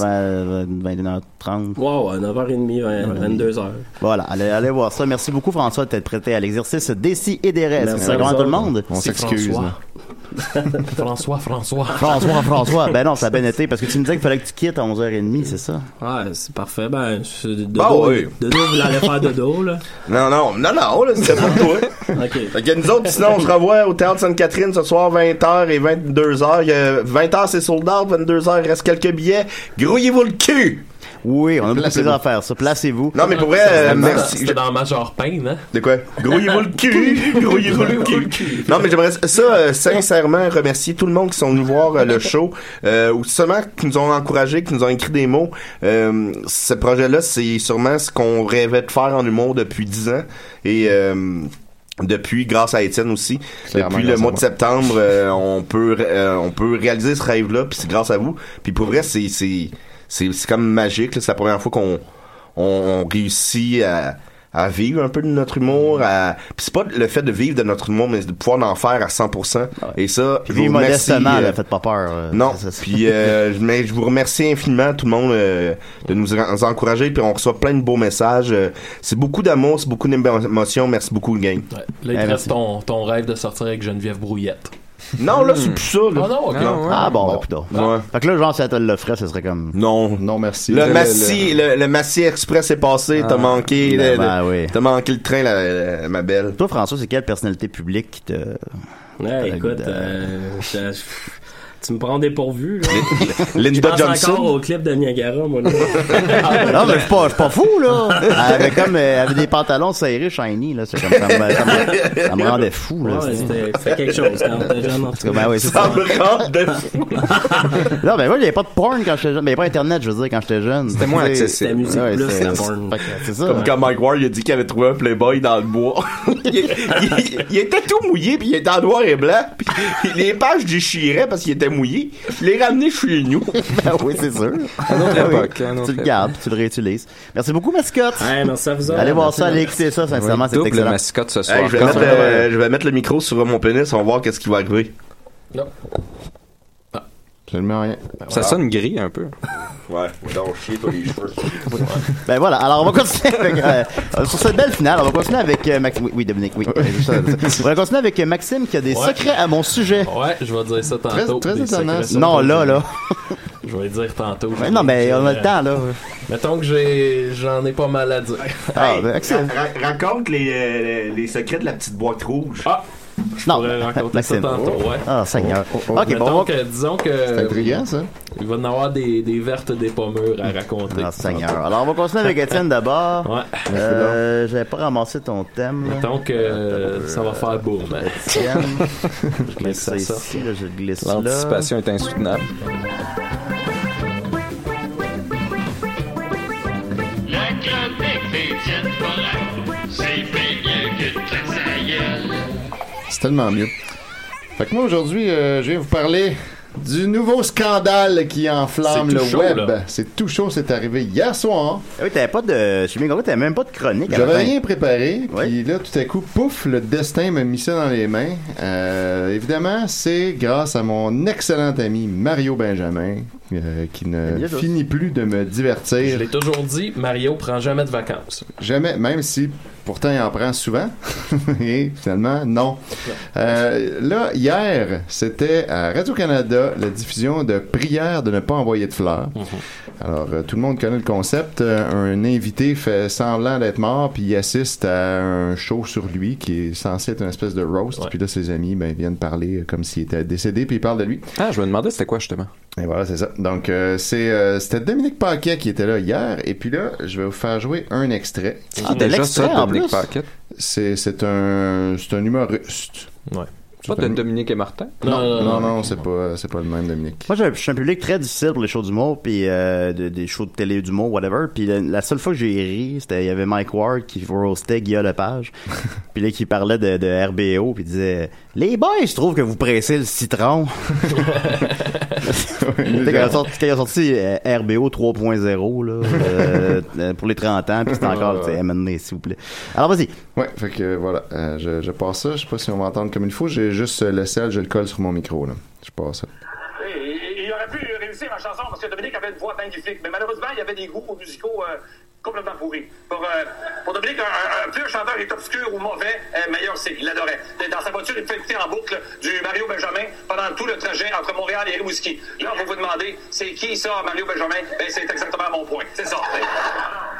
21h30. Wow, 9h30, 22h. Voilà, allez voir ça. Merci beaucoup François de t'être prêté à l'exercice des si et des restes. C'est grand tout le monde. On s'excuse. François. Ben non, ça a bien été parce que tu me disais qu'il fallait que tu quittes à 11h30, c'est ça? Ouais, c'est parfait. Ben, oui. Dodo, vous l'allez faire dodo, là? Non, là, c'était pas toi. OK. Fait que nous autres, sinon, on se revoit au Théâtre Sainte-Catherine ce soir, 20h et 22h. 20h, c'est sold out, 22h, il reste quelques billets. Grouillez-vous le cul! Oui, on a beaucoup de plaisir à faire ça. Placez-vous. Non, mais pour vrai, merci. C'était dans Major Pain, hein? De quoi? Grouillez-vous le cul! Grouillez-vous le cul! Non, mais j'aimerais ça, sincèrement, remercier tout le monde qui sont venus voir le show, ou seulement qui nous ont encouragés, qui nous ont écrit des mots. Ce projet-là, c'est sûrement ce qu'on rêvait de faire en humour depuis 10 ans. Et, depuis, grâce à Étienne aussi, depuis le mois de septembre, on peut réaliser ce rêve-là, puis c'est grâce à vous. Puis pour vrai, c'est comme magique, là. C'est la première fois qu'on réussit à vivre un peu de notre humour, puis c'est pas le fait de vivre de notre humour, mais de pouvoir en faire à 100%. Ouais. Et ça, puis je vous remercie. Là, faites pas peur. Non. Puis mais je vous remercie infiniment tout le monde de nous encourager, puis on reçoit plein de beaux messages. C'est beaucoup d'amour, c'est beaucoup d'émotion. Merci beaucoup, gang. Ouais. Là, il te reste ton rêve de sortir avec Geneviève Brouillette. Non, là, c'est plus ça, là. Ah non, OK. Non, ouais. Ah bon, putain. Ouais. Fait que là, genre, si elle te l'offrait, ça serait comme... Non, merci. Le Massy Express est passé, t'as manqué... t'as manqué le train, ma belle. Toi, François, c'est quelle personnalité publique qui te... Ouais, écoute, tu me prends dépourvu, là. Linda Johnson. Je pense encore au clip de Niagara, moi, là. Non, mais je suis pas fou, là. Elle avait des pantalons serrés, shiny, là. C'est comme ça me rendait fou, là. Ouais, c'était quelque chose quand t'es jeune. En tout cas, ben oui, ça me rendait fou. Non, ben moi, il n'y avait pas de porn quand j'étais jeune. Mais il n'y avait pas Internet, je veux dire, quand j'étais jeune. C'était moins accessible. C'était la musique plus la porn. C'est ça. Comme quand Mike Ward, il a dit qu'il avait trouvé un Playboy dans le bois. Il était tout mouillé, puis il était en noir et blanc. Puis les pages déchiraient parce qu'il était mouillé, je l'ai ramené chez nous. Ben oui, c'est sûr. À notre époque. Oui. Tu le gardes, tu le réutilises. Merci beaucoup, Mascotte. Ouais, merci à vous. Allez voir ça, allez écouter ça, sincèrement, oui, c'est excellent. Double Mascotte ce soir. Hey, je vais mettre le micro sur mon pénis, on va voir qu'est-ce qui va arriver. Non. Ah. Absolument rien. Ben, voilà. Ça sonne gris un peu. Ouais, donc chier, toi, les cheveux. Ouais. Ben voilà, alors on va continuer avec, sur cette belle finale, on va continuer avec Maxime. Oui, Dominique, oui. On va continuer avec Maxime qui a des secrets à mon sujet. Ouais, je vais dire ça tantôt. Très étonnant. Non, là. Je vais le dire tantôt. Mais non, mais on a le temps, là. Mettons que j'en ai pas mal à dire. Ah, hey, ben, excellent. Raconte les secrets de la petite boîte rouge. Ah! Je pourrais raconter Maxime. Ça tantôt, ouais. Ah, Seigneur. OK, bon. Disons que... C'est brillant, ça. Il va y en avoir des vertes des pommures à raconter. Ah, Seigneur. Alors, on va continuer avec Étienne d'abord. Ouais. J'avais pas ramassé ton thème. Donc, ça va faire beau, mais... Étienne. Je glisse ça ici, là, je glisse là. L'anticipation est insoutenable. La chronique d'Étienne Forêt, c'est bien que de classe à gueule. C'est tellement mieux. Fait que moi, aujourd'hui, je viens vous parler du nouveau scandale qui enflamme le web. Là. C'est tout chaud, c'est arrivé hier soir. Oui, t'avais pas de... Chez Mingoro, t'avais même pas de chronique. J'avais rien préparé. Oui. Puis là, tout à coup, pouf, le destin m'a mis ça dans les mains. Évidemment, c'est grâce à mon excellent ami Mario Benjamin qui ne finit plus de me divertir. Je l'ai toujours dit, Mario prend jamais de vacances. Jamais, même si... Pourtant, il en prend souvent. Et finalement, non. Là, hier, c'était à Radio-Canada la diffusion de Prière de ne pas envoyer de fleurs. Mm-hmm. Alors, tout le monde connaît le concept. Un invité fait semblant d'être mort, puis il assiste à un show sur lui qui est censé être une espèce de roast. Puis là, ses amis viennent parler comme s'il était décédé, puis ils parlent de lui. Ah, je me demandais c'était quoi, justement. Et voilà, c'est ça. Donc, c'était Dominique Paquet qui était là hier. Et puis là, je vais vous faire jouer un extrait. Ah, de l'extrait, en plus? C'est un humoriste. Ouais. C'est pas de Dominique et Martin? Non, c'est pas le même Dominique. Moi, je suis un public très difficile pour les shows d'humour, puis des shows de télé d'humour, whatever. Puis la seule fois que j'ai ri, c'était il y avait Mike Ward qui roastait Guillaume Lepage, puis là qui parlait de RBO, puis disait les boys, je trouve que vous pressez le citron. Quand il a sorti RBO 3.0 là, pour les 30 ans, puis c'est encore MND, s'il vous plaît. Alors vas-y. Ouais, fait que voilà, je passe ça. Je sais pas si on va entendre comme il faut. J'ai juste le sel, je le colle sur mon micro là. Je passe ça. Il aurait pu réussir ma chanson parce que Dominique avait une voix magnifique, mais malheureusement il y avait des groupes musicaux complètement pourri. Pour Dominique, un pur chanteur est obscur ou mauvais, meilleur c'est. Il l'adorait. Dans sa voiture, il fait écouter en boucle du Mario Benjamin pendant tout le trajet entre Montréal et Rimouski. Là, vous vous demandez, c'est qui ça, Mario Benjamin? Ben, c'est exactement mon point. C'est ça.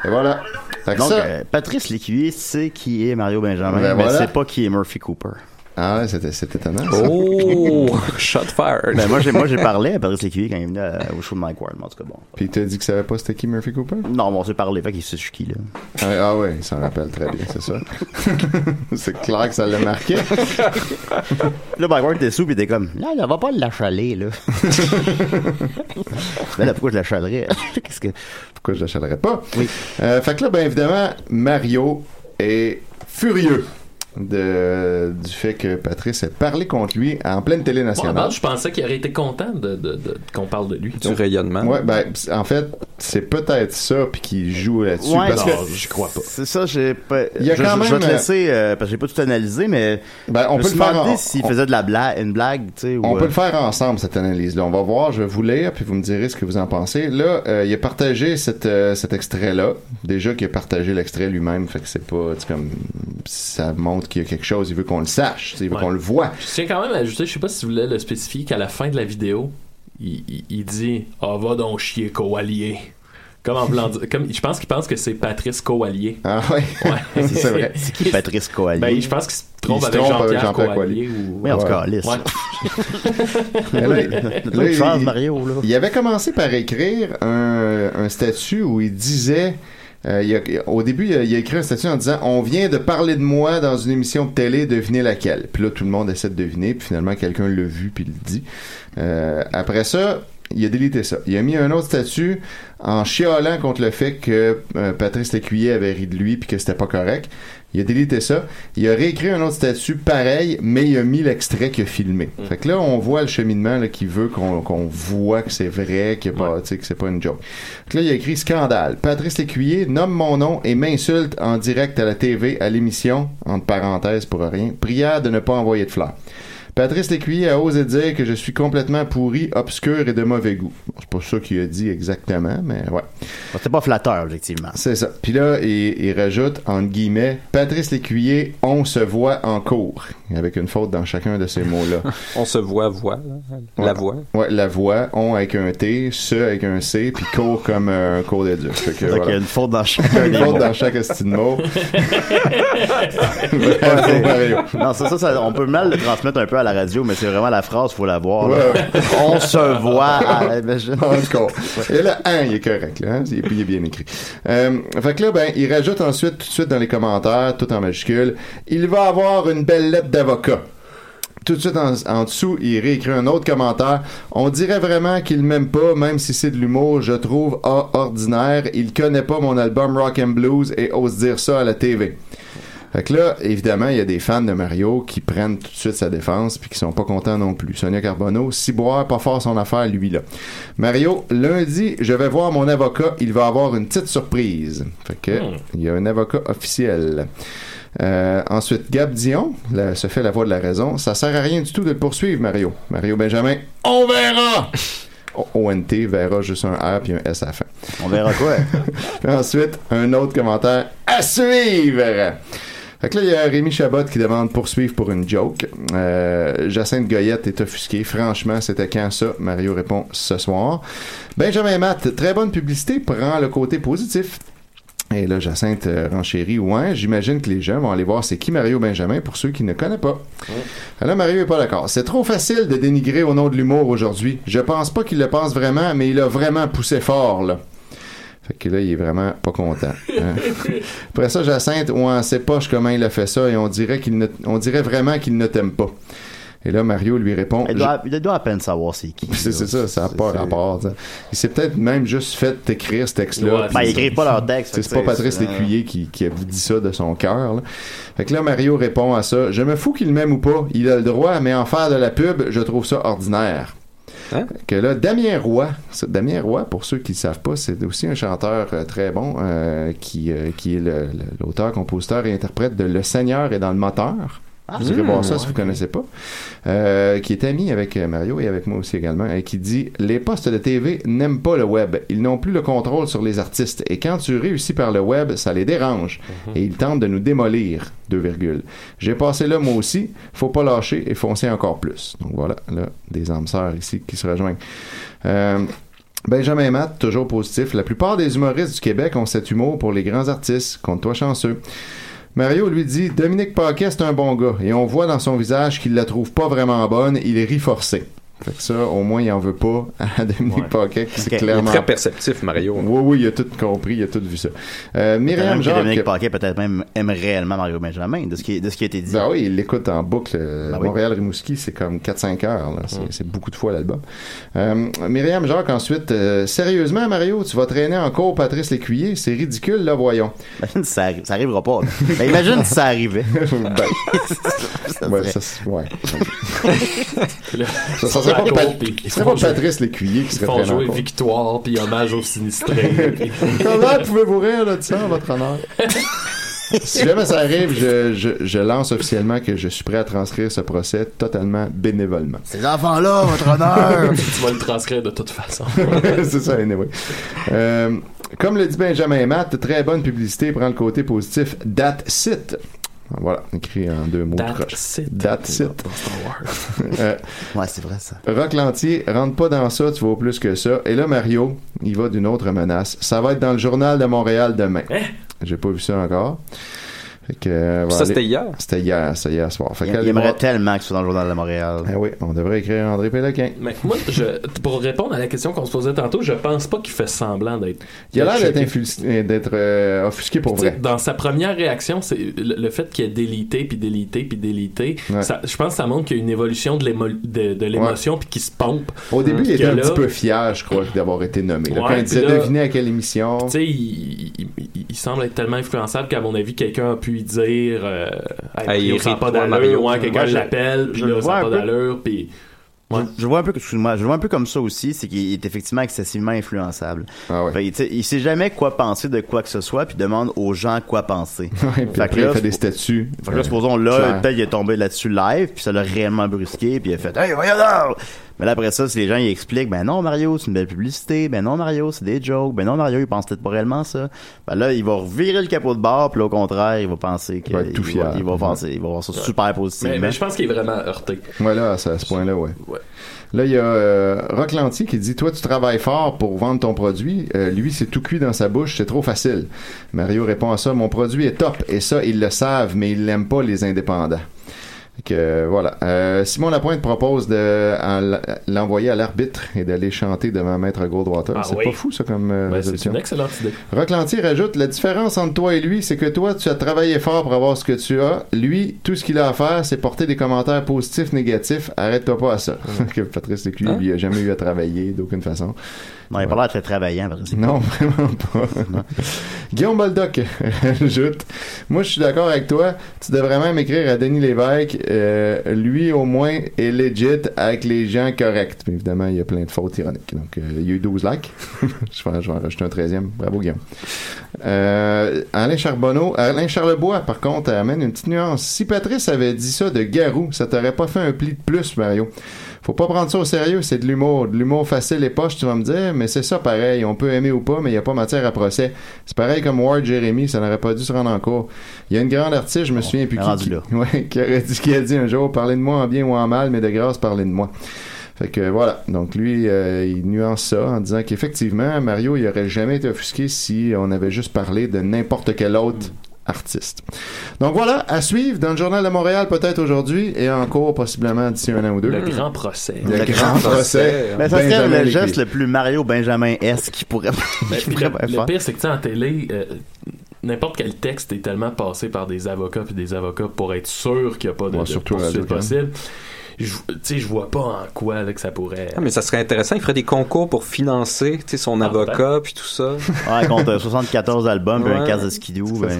Et voilà. Donc, ça... Patrice L'Écuyer sait qui est Mario Benjamin, ben mais voilà. C'est pas qui est Murphy Cooper. Ah ouais, c'était étonnant. Ça. Oh, shot fired. Ben moi j'ai parlé à Patrice L'Écuyer quand il est venu au show de Mike Ward, mais en tout cas bon. Puis t'as dit qu'il savait pas c'était qui Murphy Cooper? Non, mais on s'est parlé, fait qu'il sait qui là. Ah ouais, il s'en rappelle très bien, c'est ça. C'est clair que ça l'a marqué. Là, Mike Ward était sous pis t'es comme, là, elle va pas l'achaler là. Mais là, pourquoi je l'achalerais? Pourquoi je l'achalerais pas? Oui. Fait que là, ben évidemment, Mario est furieux. Du fait que Patrice ait parlé contre lui en pleine télé nationale. Moi, je pensais qu'il aurait été content qu'on parle de lui. Du rayonnement. Ouais, ben, en fait, c'est peut-être ça, puis qu'il joue là-dessus. Ouais, parce que je crois pas. C'est ça, j'ai pas. Il y a quand même... je vais te laisser, parce que j'ai pas tout analysé, mais. Ben, on peut le faire. S'il faisait de la blague, une blague, tu sais. On peut le faire ensemble, cette analyse-là. On va voir, je vais vous lire, puis vous me direz ce que vous en pensez. Là, il a partagé cet extrait-là. Déjà qu'il a partagé l'extrait lui-même, fait que c'est pas, tu sais, comme. Ça monte qu'il y a quelque chose, il veut qu'on le sache, il veut qu'on le voit. Je tiens quand même à ajouter, je sais pas si vous voulez le spécifier, qu'à la fin de la vidéo, il dit « Ah, va donc chier, coallier ». Je pense qu'il pense que c'est Patrice Coallier. Ah oui, ouais. C'est vrai. C'est qui Patrice Coallier? Ben, je pense qu'il se trompe avec Jean-Pierre Coallier. Ou... Mais en tout cas, lisse. Il avait commencé par écrire un statut où il disait... au début, il a écrit un statut en disant « On vient de parler de moi dans une émission de télé, devinez laquelle. » Puis là, tout le monde essaie de deviner, puis finalement, quelqu'un l'a vu, puis le dit. Après ça, il a délité ça. Il a mis un autre statut en chialant contre le fait que Patrice L'Écuyer avait ri de lui, puis que c'était pas correct. Il a délité ça. Il a réécrit un autre statut pareil, mais il a mis l'extrait qu'il a filmé. Fait que là, on voit le cheminement là, qui veut qu'on voit que c'est vrai, qu'il y a pas, tu sais, que c'est pas une joke. Fait que là, il a écrit « Scandale. Patrice L'Écuyer nomme mon nom et m'insulte en direct à la TV, à l'émission, entre parenthèses pour rien, prière de ne pas envoyer de fleurs. Patrice L'Écuyer a osé dire que je suis complètement pourri, obscur et de mauvais goût. » Bon, c'est pas ça qu'il a dit exactement, mais ouais. C'est pas flatteur, effectivement. C'est ça. Puis là, il rajoute, entre guillemets, « Patrice L'Écuyer, on se voit en cours. » Avec une faute dans chacun de ces mots-là. On se voit. La voix. Ouais, la voix. On avec un T, ce avec un C, puis cours comme un cours d'éduc. Fait que, voilà. Il y a une faute dans chaque mot. Une faute dans chaque esti de mot. Non, ça, on peut mal le transmettre un peu à la radio, mais c'est vraiment la phrase, faut la voir. Ouais. On se voit. Encore. Et là, il est correct, là. Hein? Puis il est bien écrit. Fait que là, ben, il rajoute ensuite, tout de suite dans les commentaires, tout en majuscule, il va avoir une belle lettre d'avocat. Tout de suite en dessous, il réécrit un autre commentaire. On dirait vraiment qu'il m'aime pas, même si c'est de l'humour, je trouve ordinaire. Il connaît pas mon album Rock and Blues et ose dire ça à la TV. Fait que là, évidemment, il y a des fans de Mario qui prennent tout de suite sa défense puis qui sont pas contents non plus. Sonia Carbonneau, ciboire, pas fort son affaire, lui, là. Mario, lundi, je vais voir mon avocat. Il va avoir une petite surprise. Fait que, il y a un avocat officiel. Ensuite, Gab Dion se fait la voix de la raison. Ça sert à rien du tout de le poursuivre, Mario. Mario Benjamin, on verra! ONT verra juste un R puis un S à la fin. On verra quoi? Ensuite, un autre commentaire à suivre! Fait que là, il y a Rémi Chabot qui demande poursuivre pour une joke. Jacinthe Goyette est offusquée. Franchement, c'était quand ça? Mario répond ce soir. Benjamin Matt, très bonne publicité, prend le côté positif. Et là, Jacinthe renchérit. Ouais, j'imagine que les gens vont aller voir c'est qui Mario Benjamin pour ceux qui ne connaissent pas. Alors, Mario n'est pas d'accord. C'est trop facile de dénigrer au nom de l'humour aujourd'hui. Je pense pas qu'il le pense vraiment, mais il a vraiment poussé fort, là. Fait que là, il est vraiment pas content. Hein? Après ça, Jacinthe, ouais, c'est poche comment il a fait ça et on dirait vraiment qu'il ne t'aime pas. Et là, Mario lui répond... Il doit à peine savoir c'est qui. C'est ça, ça n'a pas rapport. Il s'est peut-être même juste fait écrire ce texte-là. Ouais, ben, ils n'écrivent pas leur texte. C'est pas Patrice L'Écuyer qui a dit ça de son cœur. Fait que là, Mario répond à ça. « Je me fous qu'il m'aime ou pas. Il a le droit, mais en faire de la pub, je trouve ça ordinaire. » Hein? Que là, Damien Roy, pour ceux qui ne savent pas, c'est aussi un chanteur très bon qui est l'auteur, compositeur et interprète de « Le Seigneur est dans le moteur ». Vous irez voir ça si vous ne connaissez pas. Qui est ami avec Mario et avec moi aussi également, et qui dit « Les postes de TV n'aiment pas le web. Ils n'ont plus le contrôle sur les artistes. Et quand tu réussis par le web, ça les dérange. Et ils tentent de nous démolir. » J'ai passé là moi aussi. Faut pas lâcher et foncer encore plus. Donc voilà, là, des âmes sœurs ici qui se rejoignent. Benjamin Matt, toujours positif. La plupart des humoristes du Québec ont cet humour pour les grands artistes. Compte-toi chanceux. Mario lui dit, Dominique Paquet, c'est un bon gars. Et on voit dans son visage qu'il la trouve pas vraiment bonne. Il est reforcé. Fait que ça, au moins, il en veut pas à Dominique Paquet. Qui c'est clairement... Il est très perceptif, Mario. Oui, oui, il a tout compris, il a tout vu ça. Myriam Jacques... Dominique Paquet peut-être même aime réellement Mario Benjamin, de ce qui a été dit. Ben oui, il l'écoute en boucle. Ben Montréal-Rimouski, c'est comme 4-5 heures. Là. C'est beaucoup de fois l'album. Myriam Jacques, ensuite, sérieusement, Mario, tu vas traîner encore Patrice L'Écuyer? C'est ridicule, là, voyons. Imagine si ça arrivera pas. Ben, imagine si ça arrivait. Ça serait pas Patrice L'Écuyer qui serait très jouer encore. Victoire puis hommage aux sinistrés. Comment pouvez-vous rire de ça, votre honneur? Si jamais ça arrive, je lance officiellement que je suis prêt à transcrire ce procès totalement bénévolement. Ces enfants-là, votre honneur! Tu vas le transcrire de toute façon. C'est ça, anyway. Comme le dit Benjamin Matt, très bonne publicité, prend le côté positif. That's it. Voilà, écrit en deux mots. That's it. Ouais, c'est vrai ça. Rock Lantier, rentre pas dans ça, tu vaux plus que ça. Et là, Mario, il va d'une autre menace. Ça va être dans le Journal de Montréal demain. Hein? J'ai pas vu ça encore. Fait que, ça, c'était hier? C'était hier, c'est hier soir. Fait il aimerait tellement que ce soit dans le Journal de Montréal. Ah oui, on devrait écrire André Péloquin. Mais moi, pour répondre à la question qu'on se posait tantôt, je pense pas qu'il fait semblant d'être... Il a l'air d'être offusqué pour vrai. Dans sa première réaction, c'est le fait qu'il a délité. Ouais. Je pense que ça montre qu'il y a une évolution de l'émotion puis qu'il se pompe. Au début, il était un petit peu fier, je crois, d'avoir été nommé. Ouais, là, quand il disait deviner à quelle émission... Tu sais, il semble être tellement influençable qu'à mon avis, quelqu'un a pu dire il rit pas d'allure, quelqu'un l'appelle, puis là, ça n'a pas d'allure, puis... Je vois un peu, excuse-moi, je vois un peu comme ça aussi, c'est qu'il est effectivement excessivement influençable. Ah ouais. Fait, il sait jamais quoi penser de quoi que ce soit, puis demande aux gens quoi penser. Ouais, puis après, là, il fait des statuts. Fait que là, supposons, là, peut-être il est tombé là-dessus live, puis ça l'a réellement brusqué, puis il a fait « Hey, voyons là! » Mais là, après ça, si les gens, ils expliquent, ben non, Mario, c'est une belle publicité, ben non, Mario, c'est des jokes, ben non, Mario, il pense peut-être pas réellement ça. Ben là, il va revirer le capot de bord, puis là, au contraire, il va penser qu'il va être tout fier. Il va voir ça super positivement. Mais je pense qu'il est vraiment heurté. Ouais, là, à ce point-là, ouais. Là, il y a Rock Lantier qui dit « Toi, tu travailles fort pour vendre ton produit. Lui, c'est tout cuit dans sa bouche. C'est trop facile. » Mario répond à ça « Mon produit est top. » Et ça, ils le savent, mais ils l'aiment pas, les indépendants. Que voilà. Simon Lapointe propose de l'envoyer à l'arbitre et d'aller chanter devant Maître Goldwater. Ah, c'est pas fou, ça, comme résolution. C'est une excellente idée. Rock Lantier rajoute, la différence entre toi et lui, c'est que toi, tu as travaillé fort pour avoir ce que tu as. Lui, tout ce qu'il a à faire, c'est porter des commentaires positifs, négatifs. Arrête-toi pas à ça. Que Patrice L'Écuyer, lui, a jamais eu à travailler d'aucune façon. Non, il n'a pas l'air très travaillant. Non, vraiment pas. Non. Guillaume Baldock rajoute « Moi, je suis d'accord avec toi. Tu devrais même écrire à Denis Lévesque. Lui, au moins, est legit avec les gens corrects. » Évidemment, il y a plein de fautes ironiques. Donc, il y a eu 12 likes. Je vais en rajouter un 13e. Bravo, Guillaume. Alain Charbonneau. Alain Charlebois, par contre, amène une petite nuance. « Si Patrice avait dit ça de Garou, ça t'aurait pas fait un pli de plus, Mario. » Faut pas prendre ça au sérieux, c'est de l'humour. De l'humour facile et poche, tu vas me dire, mais c'est ça pareil. On peut aimer ou pas, mais il n'y a pas matière à procès. C'est pareil comme Ward Jérémy, ça n'aurait pas dû se rendre en cours. Il y a une grande artiste, je me souviens plus qui a dit un jour, parlez de moi en bien ou en mal, mais de grâce, parlez de moi. Fait que voilà. Donc lui, il nuance ça en disant qu'effectivement, Mario, il aurait jamais été offusqué si on avait juste parlé de n'importe quel autre artiste. Donc voilà, à suivre dans le Journal de Montréal peut-être aujourd'hui et en cours possiblement d'ici un an ou deux. Le grand procès. Le grand procès. Mais ça serait le geste le plus Mario Benjamin-esque qui pourrait faire. Le pire, c'est que en télé, n'importe quel texte est tellement passé par des avocats puis des avocats pour être sûr qu'il n'y a pas de poursuite possible. je vois pas en quoi là, que ça pourrait... Ah, mais ça serait intéressant, il ferait des concours pour financer son avocat, puis tout ça. Ouais, contre 74 albums, puis un casque de skidoo. Ben,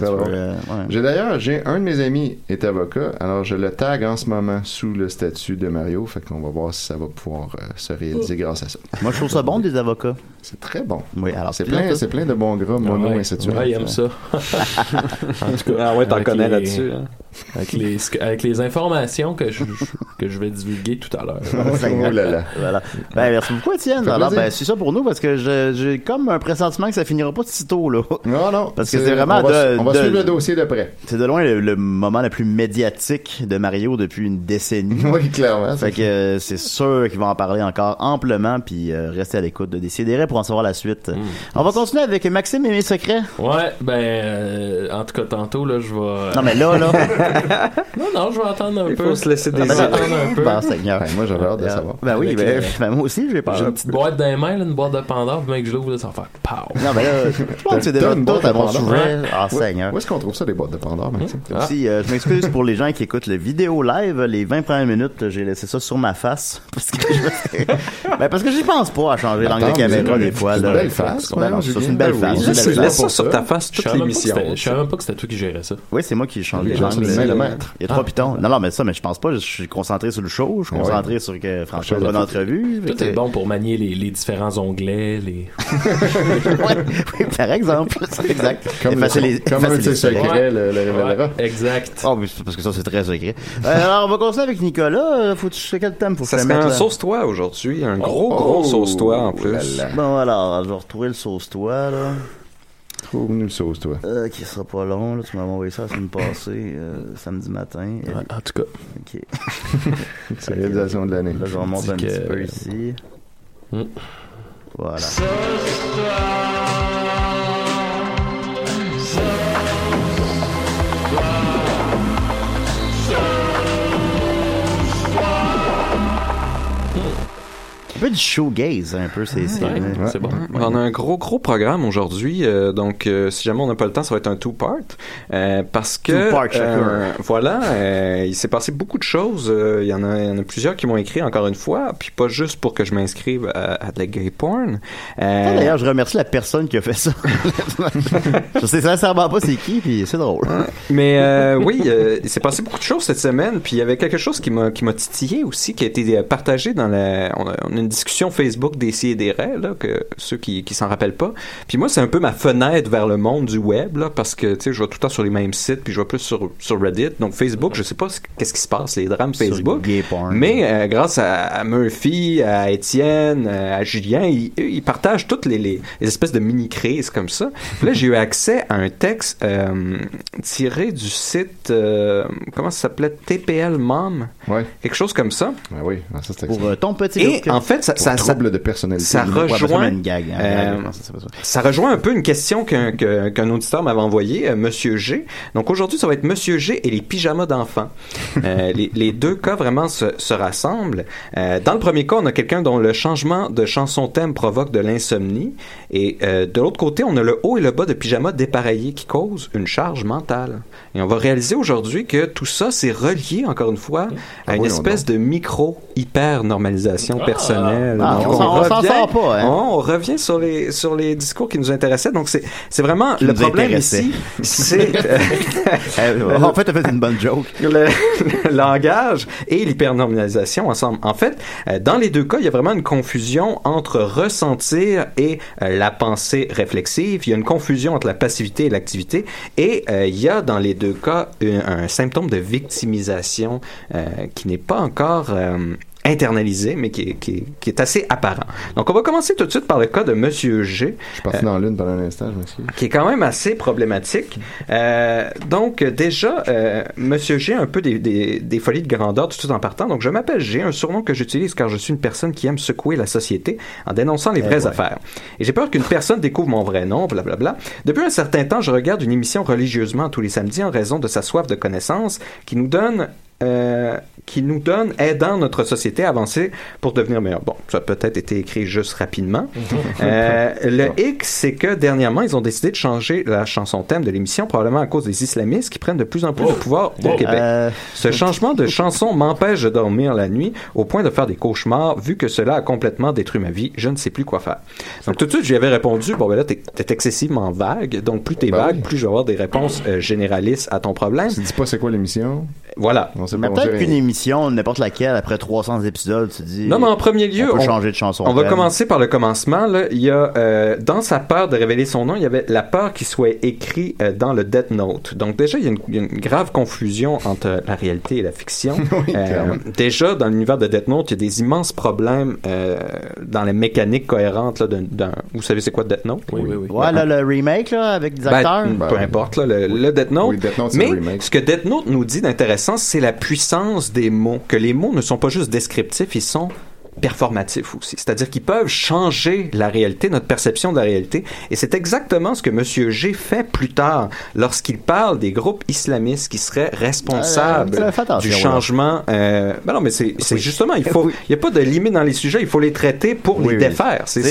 J'ai un de mes amis est avocat, alors je le tag en ce moment sous le statut de Mario, fait qu'on va voir si ça va pouvoir se réaliser grâce à ça. Moi, je trouve ça bon, des avocats. C'est très bon. Oui, alors c'est plein de bons gras mono-insaturés. Ouais, il aime ça. En tout cas, t'en connais là-dessus. Hein. Avec les informations que je vais divulguer tout à l'heure. Voilà. Ben, merci beaucoup, Étienne. Alors, c'est ça pour nous, parce que j'ai comme un pressentiment que ça finira pas de sitôt, là. Non. Parce que c'est vraiment... On va suivre le dossier de près. C'est de loin le moment le plus médiatique de Mario depuis une décennie. Oui, clairement. Fait que c'est sûr qu'ils vont en parler encore amplement, puis rester à l'écoute de Décideret pour en savoir la suite. On va continuer avec Maxime et mes secrets. Ouais, ben, en tout cas, tantôt, là, je vais... Non, mais là... Non, je vais attendre un peu. Il faut se laisser un peu. Ben, Seigneur. Ben, moi, j'avais hâte de savoir. Ben oui, ben moi aussi, j'ai peur. J'ai une petite boîte dans les mains, là, une boîte de Pandore, puis mec, je l'ouvre, ça va faire pow. Non, ben là, je pense que c'est des boîtes de Pandore. Ah, Seigneur. Où est-ce qu'on trouve ça, des boîtes de Pandore, Maxime? Aussi, je m'excuse pour les gens qui écoutent le vidéo live. Les 20 premières minutes, j'ai laissé ça sur ma face. Parce que j'y pense pas à changer l'angle de caméra des fois. C'est une belle face. C'est une belle face. Laisse ça sur ta face toute l'émission. Je savais même pas que c'était toi qui gérais ça. Oui, c'est moi qui changeais l'angle. Il y a 3 pitons. Non, mais ça, je pense pas. Je suis concentré sur le show. Je suis concentré sur que François a une bonne entrevue. Tout est bon pour manier les différents onglets. Oui, par exemple. Exact. Comme c'est secret, le révélateur. Exact. Parce que ça, c'est très secret. Alors, on va continuer avec Nicolas. Faut que tu quel thème pour ça mettre. Sauce toi aujourd'hui. Un gros sauce toi en plus. Bon, alors, je vais retrouver le sauce toi, là. Trouve-nous le sauce, toi. Qui sera pas long, là. Tu m'as envoyé ça la semaine passée, samedi matin. En tout cas. OK. C'est la réalisation de l'année. Là, je remonte un petit peu ici. Voilà. Sauce, toi. Un peu du showgaze, un peu, c'est bon. On a un gros programme aujourd'hui, donc si jamais on n'a pas le temps, ça va être un two-part, parce que... Two-part, il s'est passé beaucoup de choses, il y en a plusieurs qui m'ont écrit encore une fois, puis pas juste pour que je m'inscrive à de la gay porn. D'ailleurs, je remercie la personne qui a fait ça. Je sais sincèrement pas c'est qui, puis c'est drôle. Mais il s'est passé beaucoup de choses cette semaine, puis il y avait quelque chose qui m'a titillé aussi, qui a été partagé dans la... On a une discussion Facebook des Décidérets, là, que ceux qui s'en rappellent pas. Puis moi, c'est un peu ma fenêtre vers le monde du web, là, parce que, tu sais, je vais tout le temps sur les mêmes sites, puis je vais plus sur Reddit. Donc, Facebook, je sais pas qu'est-ce qui se passe, les drames Facebook. Mais grâce à Murphy, à Étienne, à Julien, ils partagent toutes les espèces de mini-crises comme ça. Puis là, j'ai eu accès à un texte tiré du site, comment ça s'appelait? TPL Mom? Ouais. Quelque chose comme ça. Ah oui, ça c'est pour ton petit look. En fait, ça rejoint un peu une question qu'un auditeur m'avait envoyée, Monsieur G. Donc aujourd'hui, ça va être Monsieur G et les pyjamas d'enfants. Les deux cas vraiment se rassemblent. Dans le premier cas, on a quelqu'un dont le changement de chanson-thème provoque de l'insomnie. Et de l'autre côté, on a le haut et le bas de pyjamas dépareillés qui causent une charge mentale. Et on va réaliser aujourd'hui que tout ça, c'est relié, encore une fois, à une espèce de micro-hyper-normalisation personnelle. On s'en sort pas, hein? On revient sur les discours qui nous intéressaient. Donc c'est vraiment le problème ici. En fait, t'as fait une bonne joke. Le langage et l'hypernormalisation ensemble. En fait, dans les deux cas, il y a vraiment une confusion entre ressentir et la pensée réflexive. Il y a une confusion entre la passivité et l'activité. Et il y a dans les deux cas un symptôme de victimisation qui n'est pas encore internalisé, mais qui est assez apparent. Donc, on va commencer tout de suite par le cas de Monsieur G. Je suis parti dans l'une pendant un instant, je m'excuse. Qui est quand même assez problématique. Donc, déjà, Monsieur G a un peu des folies de grandeur tout en partant. Donc, je m'appelle G, un surnom que j'utilise car je suis une personne qui aime secouer la société en dénonçant les vraies affaires. Et j'ai peur qu'une personne découvre mon vrai nom, blablabla. Depuis un certain temps, je regarde une émission religieusement tous les samedis en raison de sa soif de connaissances qui nous donne qui nous donne, aidant notre société à avancer pour devenir meilleur. Bon, ça a peut-être été écrit juste rapidement. Le hic, c'est que dernièrement, ils ont décidé de changer la chanson thème de l'émission, probablement à cause des islamistes qui prennent de plus en plus de pouvoir au Québec. Ce changement de chanson m'empêche de dormir la nuit au point de faire des cauchemars, vu que cela a complètement détruit ma vie. Je ne sais plus quoi faire. Donc tout de suite, je lui avais répondu, bon ben là, t'es excessivement vague, donc plus t'es vague, plus je vais avoir des réponses généralistes à ton problème. Tu dis pas c'est quoi l'émission? Voilà. On sait pas, peut-être qu'une émission, n'importe laquelle, après 300 épisodes, tu dis... Non, mais en premier lieu, on peut changer de chanson. On va commencer par le commencement. Là. Il y a, dans sa peur de révéler son nom, il y avait la peur qu'il soit écrit dans le Death Note. Donc déjà, il y a une grave confusion entre la réalité et la fiction. Déjà, dans l'univers de Death Note, il y a des immenses problèmes dans les mécaniques cohérentes. Là, vous savez c'est quoi Death Note? Oui. Ouais, là, le remake là, avec des acteurs? Peu importe, là, le Death Note. Oui, Death Note, mais ce que Death Note nous dit d'intéressant, c'est la puissance des mots, que les mots ne sont pas juste descriptifs, ils sont performatifs aussi. C'est-à-dire qu'ils peuvent changer la réalité, notre perception de la réalité. Et c'est exactement ce que M. G fait plus tard, lorsqu'il parle des groupes islamistes qui seraient responsables du changement. Ben non, mais c'est justement, il n'y a pas de limite dans les sujets, il faut les traiter pour les défaire. C'est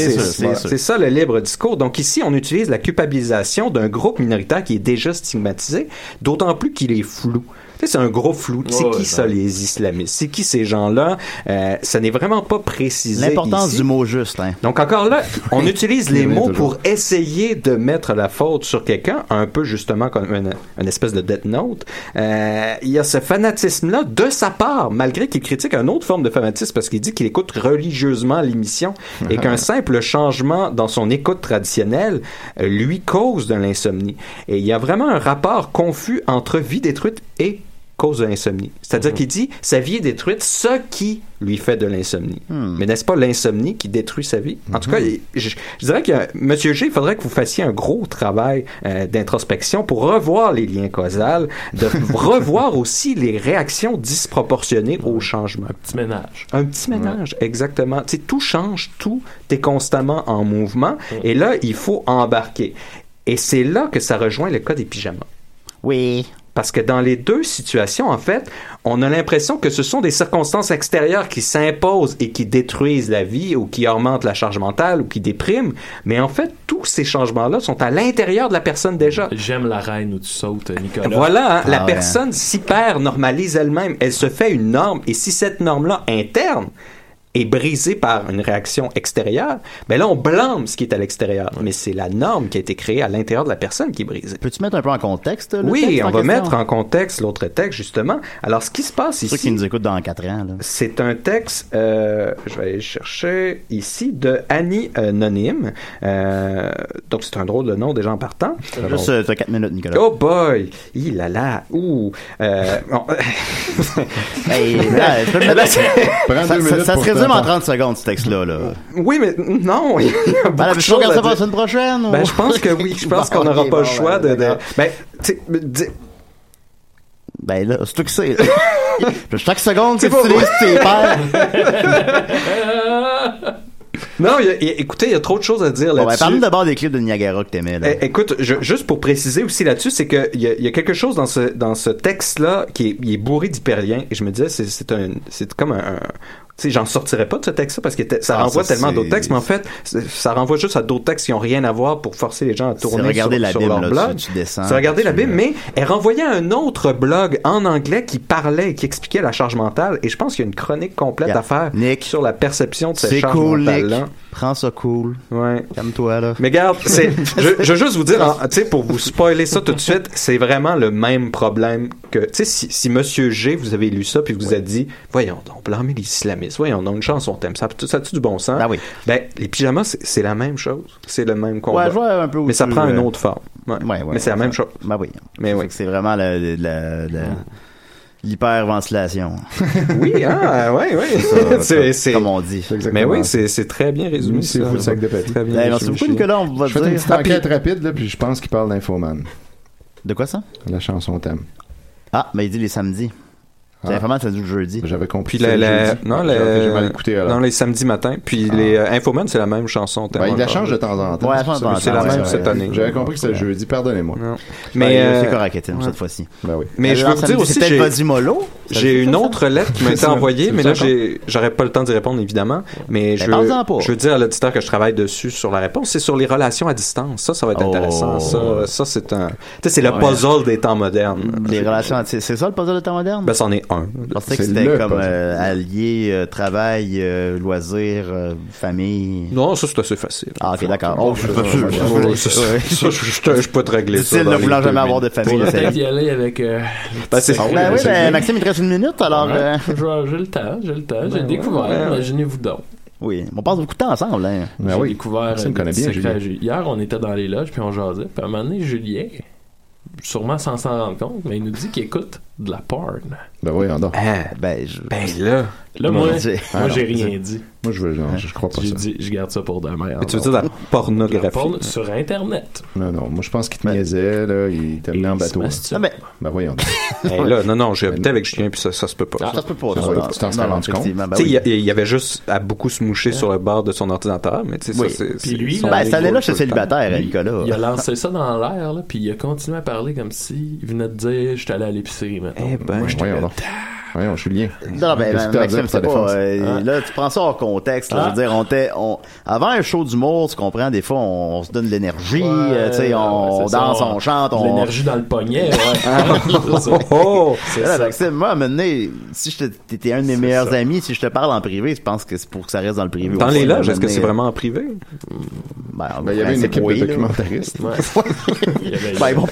ça le libre discours. Donc ici, on utilise la culpabilisation d'un groupe minoritaire qui est déjà stigmatisé, d'autant plus qu'il est flou. C'est un gros flou. C'est qui ça, les islamistes? C'est qui ces gens-là? Ça n'est vraiment pas précisé. L'importance ici du mot juste. Hein. Donc encore là, on utilise les mots toujours pour essayer de mettre la faute sur quelqu'un, un peu justement comme une espèce de Death Note. Il y a ce fanatisme-là de sa part, malgré qu'il critique une autre forme de fanatisme parce qu'il dit qu'il écoute religieusement l'émission et qu'un simple changement dans son écoute traditionnelle lui cause de l'insomnie. Et il y a vraiment un rapport confus entre vie détruite et cause de l'insomnie. C'est-à-dire qu'il dit sa vie est détruite, ce qui lui fait de l'insomnie. Mais n'est-ce pas l'insomnie qui détruit sa vie? En tout cas, je dirais que M. G, il faudrait que vous fassiez un gros travail d'introspection pour revoir les liens causaux, de revoir aussi les réactions disproportionnées au changement. Un petit ménage. Un petit ménage, exactement. Tu sais, tout change, tout est constamment en mouvement et là, il faut embarquer. Et c'est là que ça rejoint le cas des pyjamas. Oui. Parce que dans les deux situations, en fait, on a l'impression que ce sont des circonstances extérieures qui s'imposent et qui détruisent la vie ou qui augmentent la charge mentale ou qui dépriment. Mais en fait, tous ces changements-là sont à l'intérieur de la personne déjà. J'aime la reine où tu sautes, Nicolas. Voilà, hein, la personne s'hyper-normalise elle-même. Elle se fait une norme. Et si cette norme-là, interne, est brisée par une réaction extérieure, ben là, on blâme ce qui est à l'extérieur. Mais c'est la norme qui a été créée à l'intérieur de la personne qui est brisée. Peux-tu mettre un peu en contexte le texte, on va mettre en contexte l'autre texte, justement. Alors, ce qui se passe ici... Ceux qui nous écoutent dans 4 ans. Là. C'est un texte, je vais aller chercher ici, de Annie Anonyme. Donc, c'est un drôle de nom, déjà en partant. Juste, t'as 4 minutes, Nicolas. Oh boy! Ouh! Ça se résume en 30 secondes, ce texte-là. Là. Oui, mais non! Il y a beaucoup de choses à dire. La semaine prochaine? Ou... Ben, je pense que oui. Je pense qu'on n'aura pas le choix de... Ben là, c'est tout que c'est. Chaque seconde, c'est pour tes pères. Non, écoutez, il y a trop de choses à dire là-dessus. Parle-nous d'abord des clips de Niagara que t'aimais. Là. Écoute, juste pour préciser aussi là-dessus, c'est que il y a quelque chose dans ce texte-là qui est bourré d'hyperliens. Et je me disais, c'est comme un tu sais, j'en sortirais pas de ce texte-là parce que ça renvoie tellement à d'autres textes, mais en fait, ça renvoie juste à d'autres textes qui ont rien à voir pour forcer les gens à tourner sur leur blog. C'est regarder la Bible, mais elle renvoyait à un autre blog en anglais qui parlait et qui expliquait la charge mentale, et je pense qu'il y a une chronique complète à faire sur la perception de cette charge mentale-là. Nick. Prends ça cool. Ouais. Calme-toi, là. Mais regarde, je veux juste vous dire, tu sais, pour vous spoiler ça tout de suite, c'est vraiment le même problème que, tu sais, si Monsieur G, vous avez lu ça, puis vous a dit, voyons donc, blâmer les islamistes, voyons donc, une chanson thème, ça a-tu du bon sens? Ah oui. Ben, les pyjamas, c'est la même chose. C'est le même combat. Ouais, je vois un peu où mais ça prend une autre forme. Ouais, mais c'est la même chose. Ben oui. Mais oui. C'est vraiment l'hyperventilation. Oui, oui. C'est comme on dit. Mais oui, c'est très bien résumé. C'est vous le sac de papier. Merci beaucoup, Nicolas. On va dire. Je fais une petite enquête rapide, là, puis je pense qu'il parle d'Infoman. De quoi ça? La chanson thème. Ah, mais il dit les samedis. C'est Infomane, c'est du jeudi. J'avais compris. J'ai mal écouté, alors. Non, les samedis matins. Puis les Infomane, c'est la même chanson. Il la change de temps en temps. C'est la même cette année. J'avais compris que c'était jeudi. Pardonnez-moi. Mais c'est correct, Étienne, cette fois-ci. Ben oui. Mais je veux vous dire aussi, c'est peut-être pas mollo. J'ai une autre lettre qui m'a été envoyée, mais là, j'aurais pas le temps d'y répondre, évidemment. Mais je veux dire à l'auditeur que je travaille dessus sur la réponse. C'est sur les relations à distance. Ça va être intéressant. Ça, c'est un. Tu sais, c'est le puzzle des temps modernes. Les relations, c'est ça le puzzle des temps modernes. Ben, c'en est un. Je pensais que c'était comme allié, travail, loisirs, famille. Non, ça, c'est assez facile. Ah, ok, d'accord. Je peux te régler ça. C'est ne voulant jamais avoir de famille. Je vais peut-être y aller avec. Ben oui, Maxime, il te reste une minute, alors. J'ai le temps. J'ai découvert. Imaginez-vous donc. Oui, on passe beaucoup de temps ensemble. Hein. Ben oui, découvert. Ça me connaît bien, Julien. Hier, on était dans les loges, puis on jasait. Puis à un moment donné, Julien, sûrement sans s'en rendre compte, mais il nous dit qu'il écoute de la porn. Ben oui, donc. Ah, ben là. Là, moi, j'ai rien dit. Moi, je crois pas ça. J'ai dit, je garde ça pour demain. Mais tu veux dire la pornographie? La porn sur Internet. Non, moi, je pense qu'il te niaisait, là. Il terminait en bateau. Ben voyons donc. Hey, là, non, j'ai habité avec Julien, puis ça se peut pas. Ça se peut pas. Tu t'en serais rendu compte. Tu sais, il y avait juste à beaucoup se moucher sur le bord de son ordinateur, mais tu sais, ça, c'est... Puis lui, cette année-là, je suis célibataire, Nicolas. Il a lancé ça dans l'air, là, puis il a continué à parler comme s'il venait de dire, je suis allé à l'épicerie, maintenant. Eh ben, voyons, Julien. Non, Maxime, c'est pas. Là, tu prends ça hors contexte. Là, je veux dire, avant un show d'humour, tu comprends, des fois, on se donne de l'énergie, tu sais, on danse, on chante, l'énergie dans le poignet, c'est ça. Maxime, moi, à un moment donné, si t'étais un de mes meilleurs amis, si je te parle en privé, je pense que c'est pour que ça reste dans le privé. Dans les loges, est-ce que c'est vraiment en privé? Ben, il y avait une équipe de documentaristes. Ben, ils vont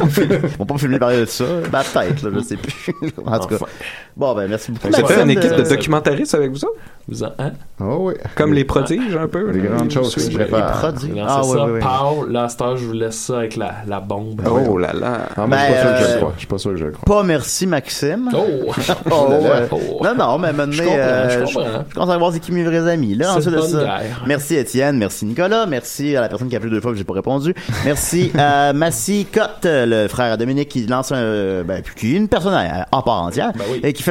pas filmer parler de ça. Ben, peut-être, là, je sais plus. En tout cas. Bon, ben, merci beaucoup. Vous avez une équipe de documentaristes avec vous autres? Hein? Oh oui. Comme les prodiges, un peu. Des grandes choses qui se préparent. Les prodiges. Ah oui, oui. Paul, là, à cette heure, je vous laisse ça avec la bombe. Oh là là. Ah, moi, je suis pas sûr que je le crois. Pas merci, Maxime. Non, mais maintenant, je commence à avoir c'est qui mes vrais amis. Là, ensuite de ça. Merci, Étienne. Merci, Nicolas. Merci à la personne qui a appelé deux fois que j'ai pas répondu. Merci à Massicotte, le frère à Dominique, qui lance qui est une personne en part entière. Et qui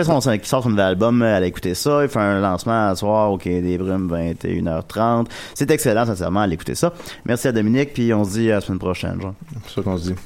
sort son nouvel album, elle a écouté ça, il fait un lancement à soir au Quai des Brumes 21h30. C'est excellent, sincèrement, à l'écouter ça. Merci à Dominique, puis on se dit à la semaine prochaine, genre. C'est ça qu'on se dit.